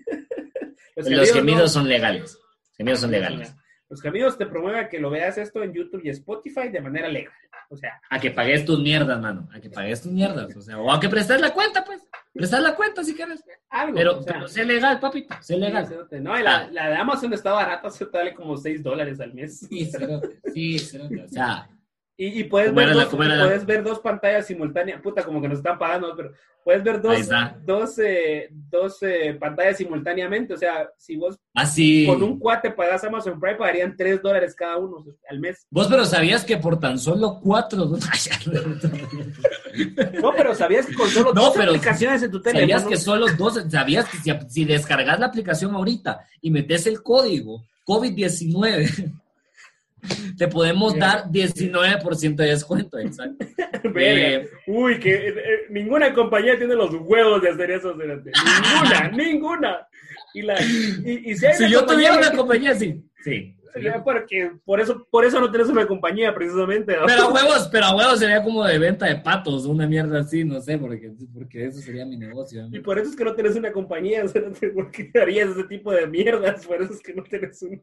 los, los gemidos no. son legales. Gemidos son legales. Los Gemidos te promueven que lo veas esto en YouTube y Spotify de manera legal. O sea, a que pagues tus mierdas, mano. A que pagues tus mierdas. O sea, o a que prestes la cuenta, pues. Prestas la cuenta si quieres. Algo. Pero, o sea, pero sé legal, papito. Sé legal. Sí, no, la, ah. la de Amazon está barata. Se te vale como seis dólares al mes. Sí, cero. Sí, cero. O sea. Y, y puedes, ver dos, la, puedes ver dos pantallas simultáneas. Puta, como que nos están pagando, pero puedes ver dos, dos, eh, dos eh, pantallas simultáneamente. O sea, si vos Así. con un cuate pagás Amazon Prime, pagarían tres dólares cada uno al mes. Vos, pero sabías que por tan solo cuatro... no, pero sabías que con solo no, dos pero aplicaciones en tu teléfono... Sabías que solo dos... Sabías que si, si descargas la aplicación ahorita y metes el código COVID diecinueve... Te podemos yeah. dar diecinueve por ciento de descuento, exacto. eh, Uy, que eh, ninguna compañía tiene los huevos de hacer eso, Cerati. Ninguna, ninguna. Y la, y, y si, si yo tuviera una que... compañía, sí. Sí. Porque por eso, por eso no tenés una compañía, precisamente, ¿no? Pero huevos, pero huevos sería como de venta de patos, una mierda así, no sé, porque, porque eso sería mi negocio, ¿no? Y por eso es que no tenés una compañía, o sea, no te, ¿por qué harías ese tipo de mierdas? Por eso es que no tenés una.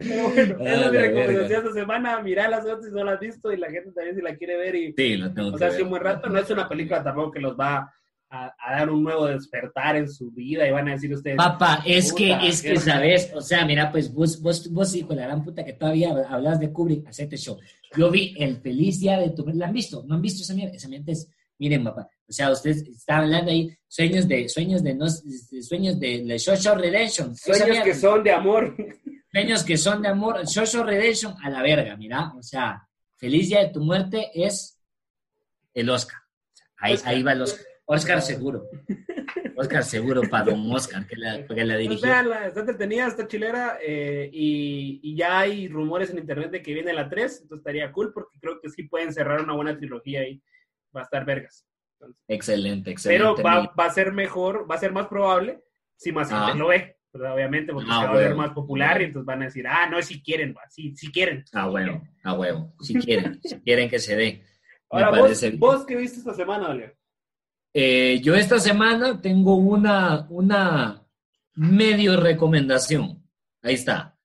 Pero bueno, ah, esa es mi recomendación esta semana. Mirá las otras si no las has visto y la gente también si la quiere ver. Y, sí, la tengo o sea, si un buen rato no es una película tampoco que los va a, a dar un nuevo despertar en su vida y van a decir ustedes... Papá, es que, es que, ¿sabes? O sea, mira, pues vos, vos, vos hijo de la gran puta que todavía hablas de Kubrick, hacete show. Yo vi El Feliz Día de tu Madre. ¿La han visto? ¿No han visto esa mierda? Esa mierda es... Miren, papá, o sea, ustedes están hablando ahí sueños de... Sueños de... No, sueños de... de Shawshank Redemption. Sueños que son de amor. Sueños que son de amor. Shawshank Redemption a la verga, mira. O sea, Feliz Día de tu Muerte es el Oscar. Ahí, Oscar. Ahí va el Oscar. Oscar seguro. Oscar seguro para don Oscar, que la, que la dirigió. Pues veanla, está entretenida, está chilera, eh, y, y ya hay rumores en internet de que viene la tres, entonces estaría cool porque creo que sí pueden cerrar una buena trilogía ahí. Va a estar vergas. Entonces, excelente, excelente. Pero va, va a ser mejor, va a ser más probable si más gente ah. lo ve. Pues obviamente, porque ah, se va huevo. a ver más popular y entonces van a decir, ah, no, si quieren, va, si, si quieren. Ah, si bueno, quieren. ah, huevo, si quieren, si quieren que se dé. Ahora, vos, ¿vos qué viste esta semana, Oliver? Eh, yo esta semana tengo una, una medio recomendación. Ahí está.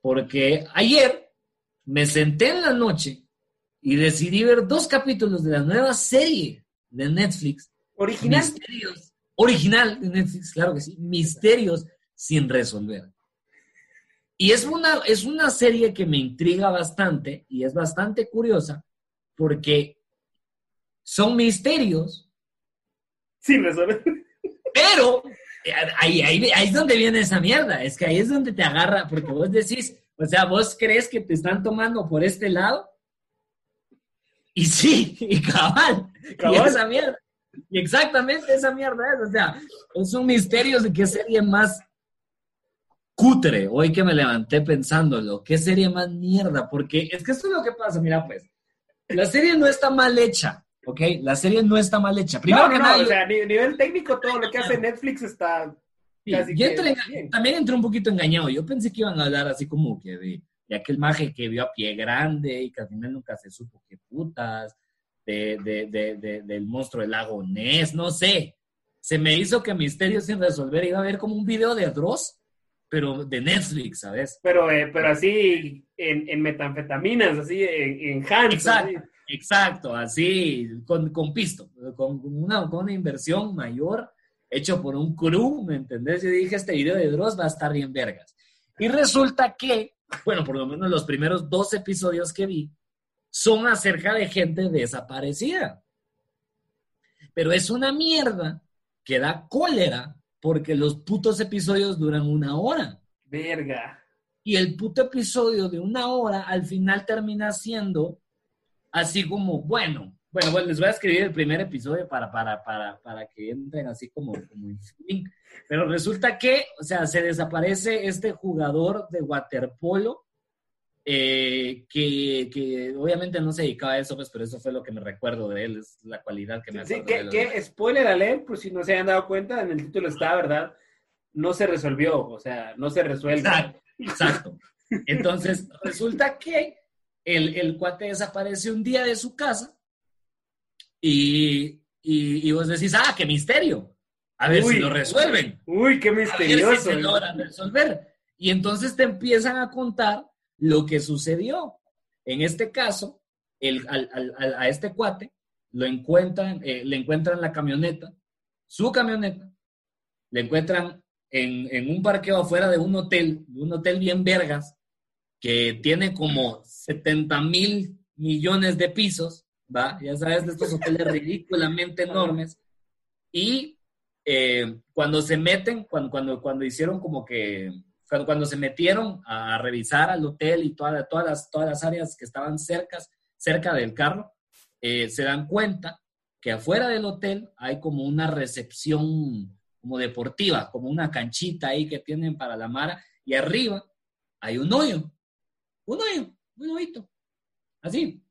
Porque ayer me senté en la noche y decidí ver dos capítulos de la nueva serie de Netflix. ¿Original? Misterios, original de Netflix, claro que sí. Misterios sin resolver. Y es una, es una serie que me intriga bastante y es bastante curiosa porque son misterios sin resolver. Pero ahí, ahí, ahí es donde viene esa mierda. Es que ahí es donde te agarra. Porque vos decís, o sea, vos crees que te están tomando por este lado. Y sí, y cabal. cabal. Y esa mierda. Y exactamente esa mierda es. O sea, es un misterio de qué serie más cutre. Hoy que me levanté pensándolo. Qué serie más mierda. Porque es que esto es lo que pasa. Mira, pues. La serie no está mal hecha. Ok, la serie no está mal hecha. Primero no, que no, nada, o sea, a nivel técnico todo lo que hace Netflix está sí, casi yo entré, que... También entré un poquito engañado. Yo pensé que iban a hablar así como que de, de aquel maje que vio a Pie Grande y que al final nunca se supo qué putas, de, de, de, de, del monstruo del lago Ness, no sé. Se me hizo que Misterios sin resolver iba a haber como un video de Dross, pero de Netflix, ¿sabes? Pero, eh, pero así en, en metanfetaminas, así en, en Hans. Exacto. Así. Exacto, así, con, con pisto, con una, con una inversión mayor, hecho por un crew, ¿me entendés? Yo dije, este video de Dross va a estar bien vergas. Y resulta que, bueno, por lo menos los primeros dos episodios que vi son acerca de gente desaparecida. Pero es una mierda que da cólera porque los putos episodios duran una hora. Verga. Y el puto episodio de una hora al final termina siendo... Así como, bueno, bueno, bueno, les voy a escribir el primer episodio para, para, para, para que entren así como, como en fin. Pero resulta que, o sea, se desaparece este jugador de waterpolo eh, que, que obviamente no se dedicaba a eso, pues, pero eso fue lo que me recuerdo de él, es la cualidad que me acuerdo sí, que, de él. Que, spoiler alert, por si no se hayan dado cuenta, en el título está, ¿verdad? No se resolvió, o sea, no se resuelve. Exacto, exacto. Entonces, resulta que El, el cuate desaparece un día de su casa y, y, y vos decís, ah, qué misterio. A ver uy, si lo resuelven. Uy, qué misterioso. A ver si se logran resolver. Y entonces te empiezan a contar lo que sucedió. En este caso, el, al, al, a este cuate lo encuentran, eh, le encuentran la camioneta, su camioneta, le encuentran en, en un parqueo afuera de un hotel, un hotel bien vergas, que tiene como setenta mil millones de pisos, ¿va? Ya sabes, de estos hoteles ridículamente enormes. Y eh, cuando se meten, cuando, cuando, cuando hicieron como que, cuando, cuando se metieron a revisar al hotel y toda, todas, las, todas las áreas que estaban cercas, cerca del carro, eh, se dan cuenta que afuera del hotel hay como una recepción como deportiva, como una canchita ahí que tienen para la mara, y arriba hay un hoyo. uno un ovito, así,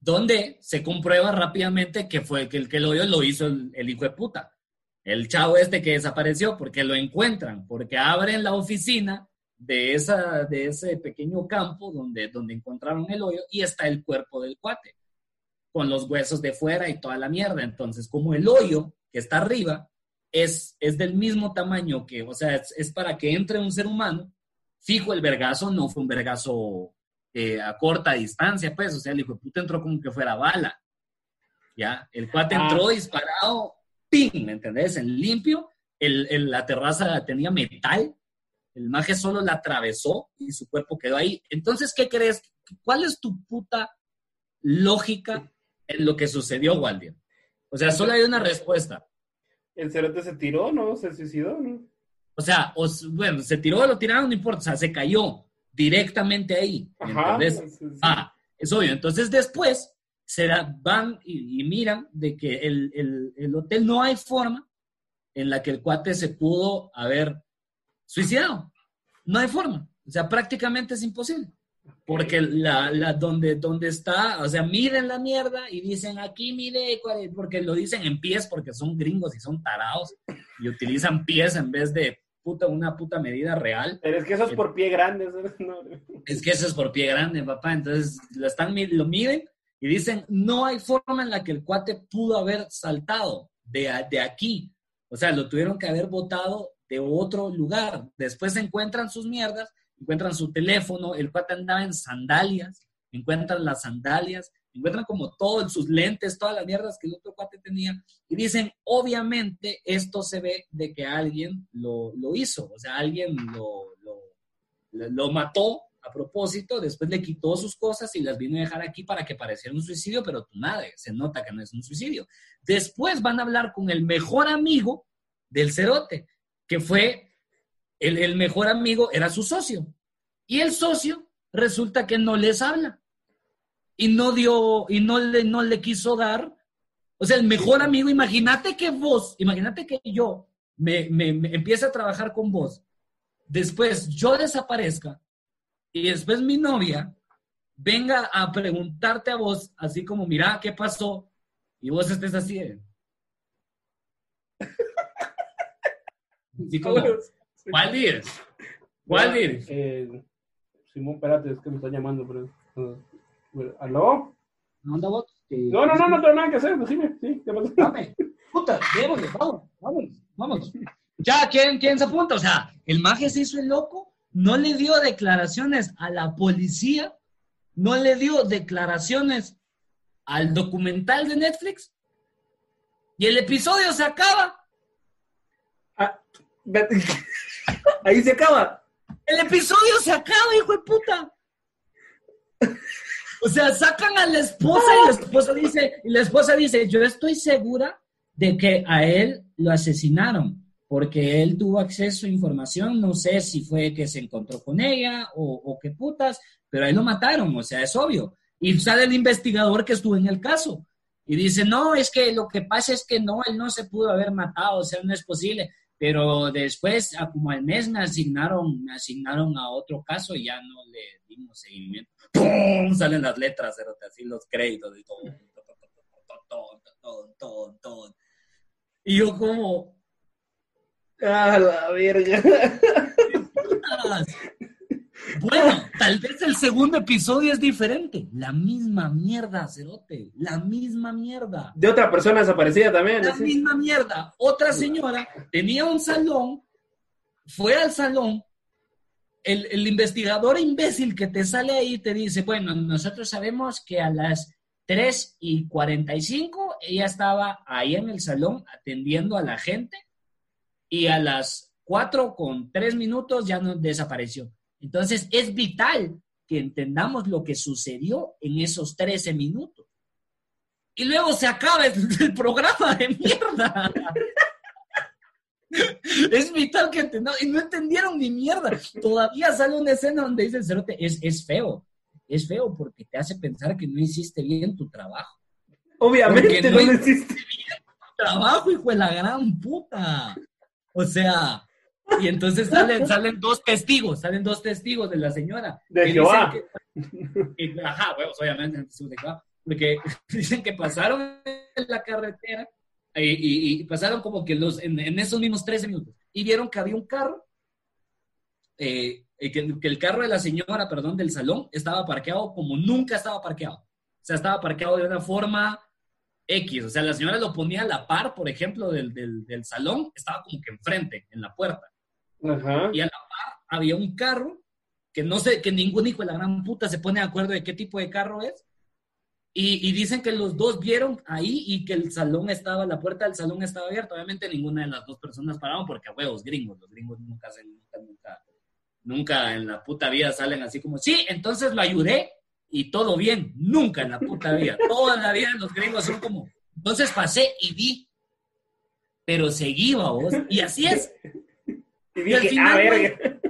donde se comprueba rápidamente que fue que el que lo dio lo hizo el, el hijo de puta, el chavo este que desapareció, porque lo encuentran, porque abren la oficina de, esa, de ese pequeño campo donde, donde encontraron el hoyo y está el cuerpo del cuate, con los huesos de fuera y toda la mierda. Entonces, como el hoyo que está arriba es, es del mismo tamaño que, o sea, es, es para que entre un ser humano, fijo el vergazo, no fue un vergazo eh, a corta distancia, pues, o sea, el hijo de puta entró como que fuera bala, ¿ya? El cuate ah. entró disparado, ¡ping! ¿Me entendés? En limpio, el, el, la terraza tenía metal, el maje solo la atravesó y su cuerpo quedó ahí. Entonces, ¿qué crees? ¿Cuál es tu puta lógica en lo que sucedió, Waldir? O sea, solo hay una respuesta. El cerote se tiró, ¿no? Se suicidó, ¿no? O sea, os, bueno, se tiró, lo tiraron, no importa. O sea, se cayó directamente ahí. Ajá. Entonces, sí, sí. Ah, es obvio. Entonces, después, se da, van y, y miran de que el, el, el hotel no hay forma en la que el cuate se pudo haber suicidado. No hay forma. O sea, prácticamente es imposible. Porque la, la, donde, donde está, o sea, miren la mierda y dicen aquí, mire, porque lo dicen en pies, porque son gringos y son tarados y utilizan pies en vez de puta, una puta medida real. Pero es que eso es por pie grande. Eso no. Es que eso es por pie grande, papá. Entonces lo, están, lo miden y dicen, no hay forma en la que el cuate pudo haber saltado de, de aquí. O sea, lo tuvieron que haber botado de otro lugar. Después encuentran sus mierdas, encuentran su teléfono, el cuate andaba en sandalias, encuentran las sandalias, encuentran como todo, sus lentes, todas las mierdas que el otro cuate tenía, y dicen, obviamente, esto se ve de que alguien lo, lo hizo, o sea, alguien lo, lo, lo mató a propósito, después le quitó sus cosas y las vino a dejar aquí para que pareciera un suicidio, pero tu madre, se nota que no es un suicidio. Después van a hablar con el mejor amigo del cerote, que fue... El, el mejor amigo era su socio. Y el socio resulta que no les habla. Y no dio, y no le, no le quiso dar. O sea, el mejor amigo, imagínate que vos, imagínate que yo me, me, me empiece a trabajar con vos. Después yo desaparezca. Y después mi novia venga a preguntarte a vos, así como, mira, ¿qué pasó? Y vos estés así. ¿eh? Así como... ¿Cuál dices? ¿Cuál dices? Eh, Simón, espérate, es que me están llamando, pero... Uh, ¿Aló? ¿No anda vos? No, no, no, no tengo nada que hacer, decime. Sí, te mando. Dame, puta, démosle, vamos, vamos, vamos. Ya, ¿quién, quién se apunta? O sea, el maje se hizo el loco, no le dio declaraciones a la policía, no le dio declaraciones al documental de Netflix, y el episodio se acaba. Ah, ahí se acaba. El episodio se acaba, hijo de puta. O sea, sacan a la esposa y la esposa dice, y la esposa dice, yo estoy segura de que a él lo asesinaron, porque él tuvo acceso a información, no sé si fue que se encontró con ella o, o qué putas, pero a él lo mataron, o sea, es obvio. Y sale el investigador que estuvo en el caso y dice, no, es que lo que pasa es que no, él no se pudo haber matado, o sea, no es posible. Pero después, como al mes, me asignaron, me asignaron a otro caso y ya no le dimos seguimiento. ¡Pum! Salen las letras, así los créditos y todo. Todo, todo, todo, todo. Y yo como... ¡Ah, la verga! Bueno, tal vez el segundo episodio es diferente. La misma mierda, cerote. La misma mierda. De otra persona desaparecida también. La ¿sí? misma mierda. Otra señora tenía un salón, fue al salón, el, el investigador imbécil que te sale ahí te dice, bueno, nosotros sabemos que a las tres y cuarenta y cinco ella estaba ahí en el salón atendiendo a la gente y a las cuatro con tres minutos ya nos desapareció. Entonces, es vital que entendamos lo que sucedió en esos trece minutos. Y luego se acaba el, el programa de mierda. Es vital que entendamos. Y no entendieron ni mierda. Todavía sale una escena donde dice el cerote, es, es feo. Es feo porque te hace pensar que no hiciste bien tu trabajo. Obviamente no, no hiciste bien tu trabajo, hijo de la gran puta. O sea... Y entonces salen, salen dos testigos, salen dos testigos de la señora. De Jehová. Que, que, ajá, bueno, obviamente, porque dicen que pasaron en la carretera y, y, y pasaron como que los, en, en esos mismos trece minutos y vieron que había un carro, eh, que, que el carro de la señora, perdón, del salón, estaba parqueado como nunca estaba parqueado. O sea, estaba parqueado de una forma X. O sea, la señora lo ponía a la par, por ejemplo, del, del, del salón, estaba como que enfrente, en la puerta. Ajá. Y a la par había un carro que no sé, que ningún hijo de la gran puta se pone de acuerdo de qué tipo de carro es, y, y dicen que los dos vieron ahí y que el salón estaba, la puerta del salón estaba abierta. Obviamente ninguna de las dos personas pararon porque, huevos, gringos, los gringos nunca, nunca, nunca, nunca en la puta vida salen así como, sí, entonces lo ayudé y todo bien. Nunca en la puta vida, toda la vida los gringos son como, entonces pasé y vi, pero seguí, vos, y así es. Y dije, y al final, a verga.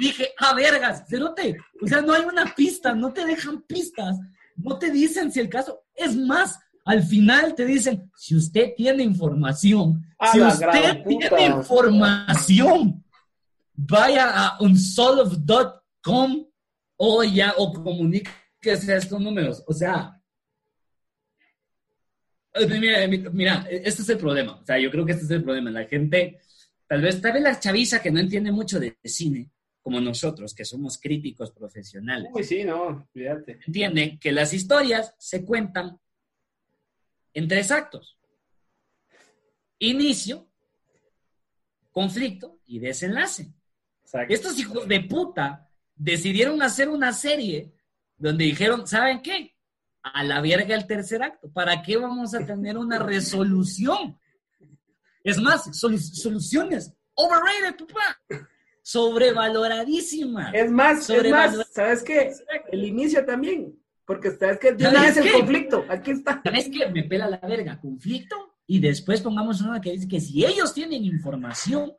Dije, a vergas, cerote. O sea, no hay una pista, no te dejan pistas, no te dicen si el caso. Es más, al final te dicen, si usted tiene información, a si usted tiene puta. información, vaya a unsolved punto com o ya, o comuníquese a estos números. O sea, mira, mira, este es el problema. O sea, yo creo que este es el problema. La gente... Tal vez, tal vez la chaviza que no entiende mucho de cine, como nosotros, que somos críticos profesionales. Uy, sí, no, fíjate. Entienden que las historias se cuentan en tres actos. Inicio, conflicto y desenlace. Exacto. Estos hijos de puta decidieron hacer una serie donde dijeron, ¿saben qué? A la verga el tercer acto. ¿Para qué vamos a tener una resolución? Es más, solu- soluciones overrated, papá. Sobrevaloradísima. Es más, es más, ¿sabes qué? El inicio también, porque sabes que de una vez el conflicto, aquí está. ¿Sabes qué? Me pela la verga, conflicto, y después pongamos una que dice que si ellos tienen información,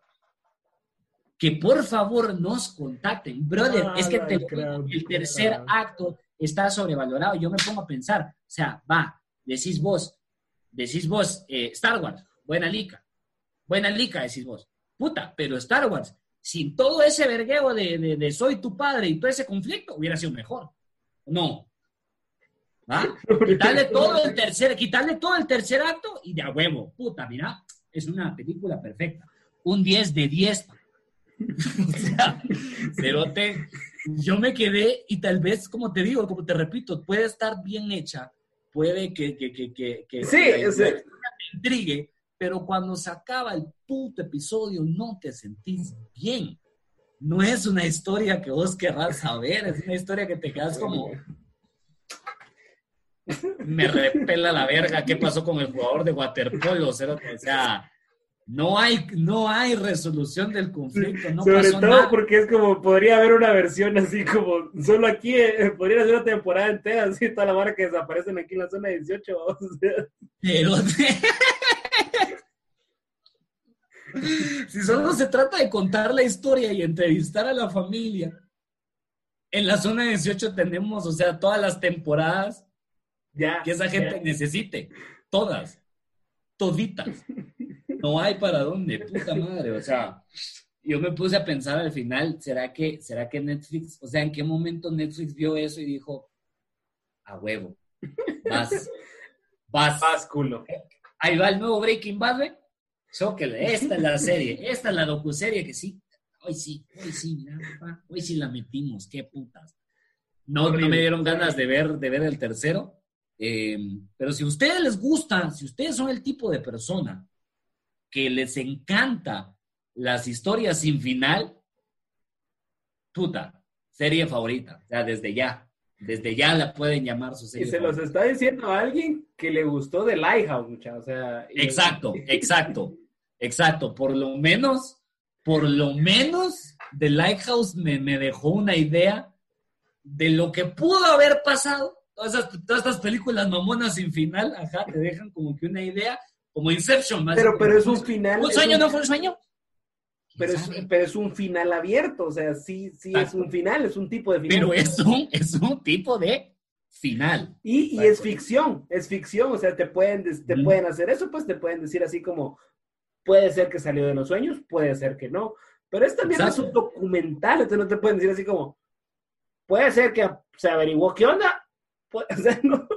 que por favor nos contacten. Brother, ah, es que te, el tercer claro. acto está sobrevalorado. Yo me pongo a pensar, o sea, va, decís vos, decís vos, eh, Star Wars, buena lica. Buena lica, decís vos. Puta, pero Star Wars, sin todo ese vergueo de, de, de soy tu padre y todo ese conflicto, hubiera sido mejor. No. ¿Ah? Quitarle todo el tercer, quitarle todo el tercer acto y de a huevo. Puta, mira, es una película perfecta. Un diez de diez. O sea, cerote, yo me quedé y tal vez, como te digo, como te repito, puede estar bien hecha, puede que, que, que, que, que sí, que, es, que te intrigue. Pero cuando se acaba el puto episodio no te sentís bien. No es una historia que vos querrás saber, es una historia que te quedas como... Me repela la verga, ¿qué pasó con el jugador de waterpolo? O sea, no hay, no hay resolución del conflicto, no sobre pasó todo nada. Porque es como, podría haber una versión así como, solo aquí, eh, podría ser una temporada entera, así toda la marca que desaparecen aquí en la zona dieciocho. O sea. Pero... Si solo se trata de contar la historia y entrevistar a la familia, en la zona dieciocho tenemos, o sea, todas las temporadas yeah, que esa gente yeah. necesite, todas, toditas. No hay para dónde, puta madre. O sea, yo me puse a pensar al final, ¿será que, será que Netflix, o sea, en qué momento Netflix vio eso y dijo, a huevo, vas, vas, vas, culo. Ahí va el nuevo Breaking Bad, ¿ve? Zóquele, esta es la serie, esta es la docuserie que sí, hoy sí, hoy sí, mira, papá, hoy sí la metimos, qué putas. No, no me dieron ganas de ver, de ver el tercero, eh, pero si a ustedes les gusta, si ustedes son el tipo de persona que les encanta las historias sin final, puta, serie favorita, o sea, desde ya. Desde ya la pueden llamar su serie. Y se los está diciendo a alguien que le gustó The Lighthouse, mucha, o sea... Y... Exacto, exacto, exacto. Por lo menos, por lo menos The Lighthouse me, me dejó una idea de lo que pudo haber pasado. Todas, esas, todas estas películas mamonas sin final, ajá, te dejan como que una idea, como Inception. Más pero pero es un final... ¿Un sueño un... no fue un sueño? Pero es, pero es un final abierto, o sea, sí, sí Exacto. es un final, es un tipo de final. Pero es un, es un tipo de final. Y, y es ficción, es ficción, o sea, te pueden, te mm. pueden hacer eso, pues te pueden decir así como, puede ser que salió de los sueños, puede ser que no, Pero esta mierda es un documental, entonces no te pueden decir así como, puede ser que se averiguó qué onda. O sea, no.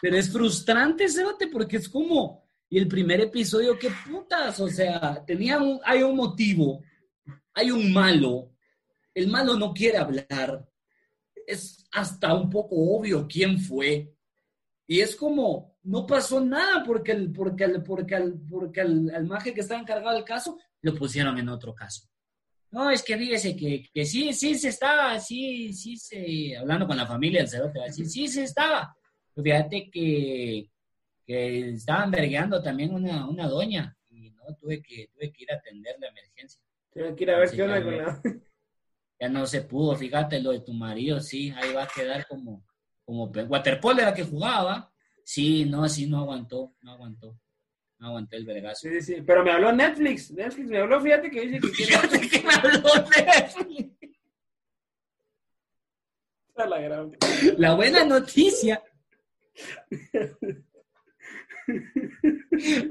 Pero es frustrante, Cérate, porque es como, y el primer episodio, qué putas, o sea, tenía un, hay un motivo, hay un malo, el malo no quiere hablar, es hasta un poco obvio quién fue, y es como, no pasó nada porque el, porque el, porque el, porque el, el maje que estaba encargado del caso, lo pusieron en otro caso. No, es que fíjese que, que sí, sí se estaba, sí, sí se, hablando con la familia del Cerote, sí, sí se estaba. Pero fíjate que, que estaban vergueando también una, una doña y no tuve que, tuve que ir a atender la emergencia. Tuve que ir a ver qué onda con la... Ya no se pudo, fíjate, lo de tu marido, sí, ahí va a quedar como, como waterpolo era que jugaba. Sí, no, así no aguantó, no aguantó. No aguanté el vergazo. Sí, sí, pero me habló Netflix. Netflix me habló, fíjate que dice que tiene... Fíjate que me habló Netflix. La, gran... la buena noticia.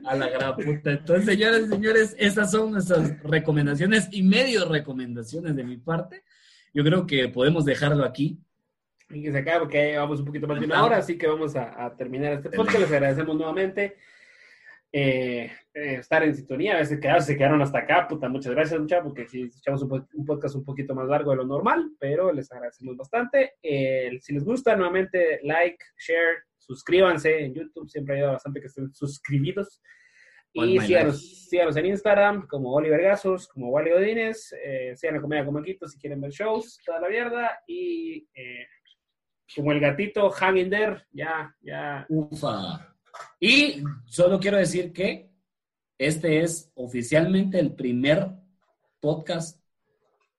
A la gran puta. Entonces, señoras y señores, esas son nuestras recomendaciones y medio recomendaciones de mi parte. Yo creo que podemos dejarlo aquí. Y que se acabe porque ya llevamos un poquito más de una hora, así que vamos a, a terminar este podcast. Les agradecemos nuevamente. Eh, eh, estar en sintonía, a veces quedaron, se quedaron hasta acá, puta, muchas gracias, mucha, porque si sí, echamos un, un podcast un poquito más largo de lo normal, pero les agradecemos bastante. Eh, si les gusta, nuevamente, like, share, suscríbanse en YouTube, siempre ayuda bastante que estén suscribidos. One y síganos, síganos en Instagram, como Oliver Gazos, como Wally Godínez, eh, sigan a Comedia con Maquito si quieren ver shows, toda la mierda, y eh, como el gatito, hang in there, ya, ya. Ufa. Y solo quiero decir que este es oficialmente el primer podcast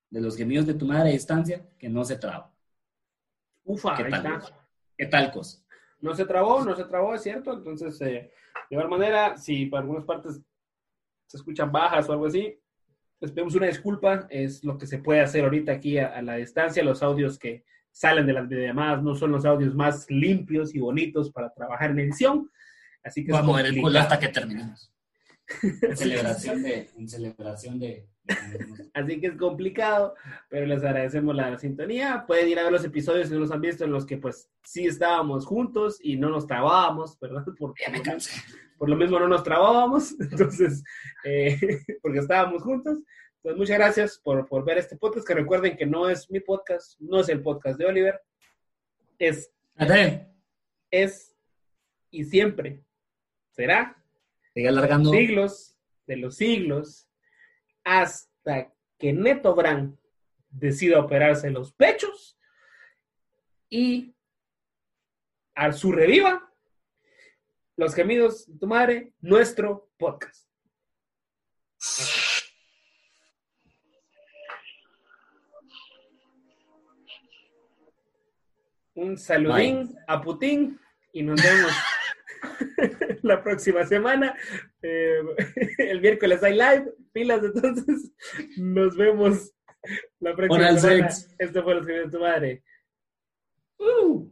de Los Gemidos de tu Madre a distancia que no se traba. Ufa, ¿qué tal? ¿Qué tal, cosa? No se trabó, no se trabó, es cierto. Entonces, eh, de igual manera, si por algunas partes se escuchan bajas o algo así, les pedimos una disculpa. Es lo que se puede hacer ahorita aquí a, a la distancia. Los audios que salen de las videollamadas no son los audios más limpios y bonitos para trabajar en edición. Así que vamos a ver el culo hasta que terminemos. En celebración de... En celebración de... Así que es complicado, pero les agradecemos la sintonía. Pueden ir a ver los episodios si no los han visto, en los que pues sí estábamos juntos y no nos trabábamos, ¿verdad? Por, ya me cansé. Por lo mismo no nos trabábamos, entonces, eh, porque estábamos juntos. Entonces, muchas gracias por, por ver este podcast, que recuerden que no es mi podcast, no es el podcast de Oliver. Es... Adel. Es y siempre será. Sigue alargando. Siglos de los siglos hasta que Neto Bran decida operarse los pechos y a su reviva Los Gemidos de tu Madre, nuestro podcast. Un saludín Bye. A Putin y nos vemos. La próxima semana, eh, el miércoles hay live, pilas, entonces nos vemos la próxima semana. Sex. Esto fue Los Gemidos de tu Madre. Uh.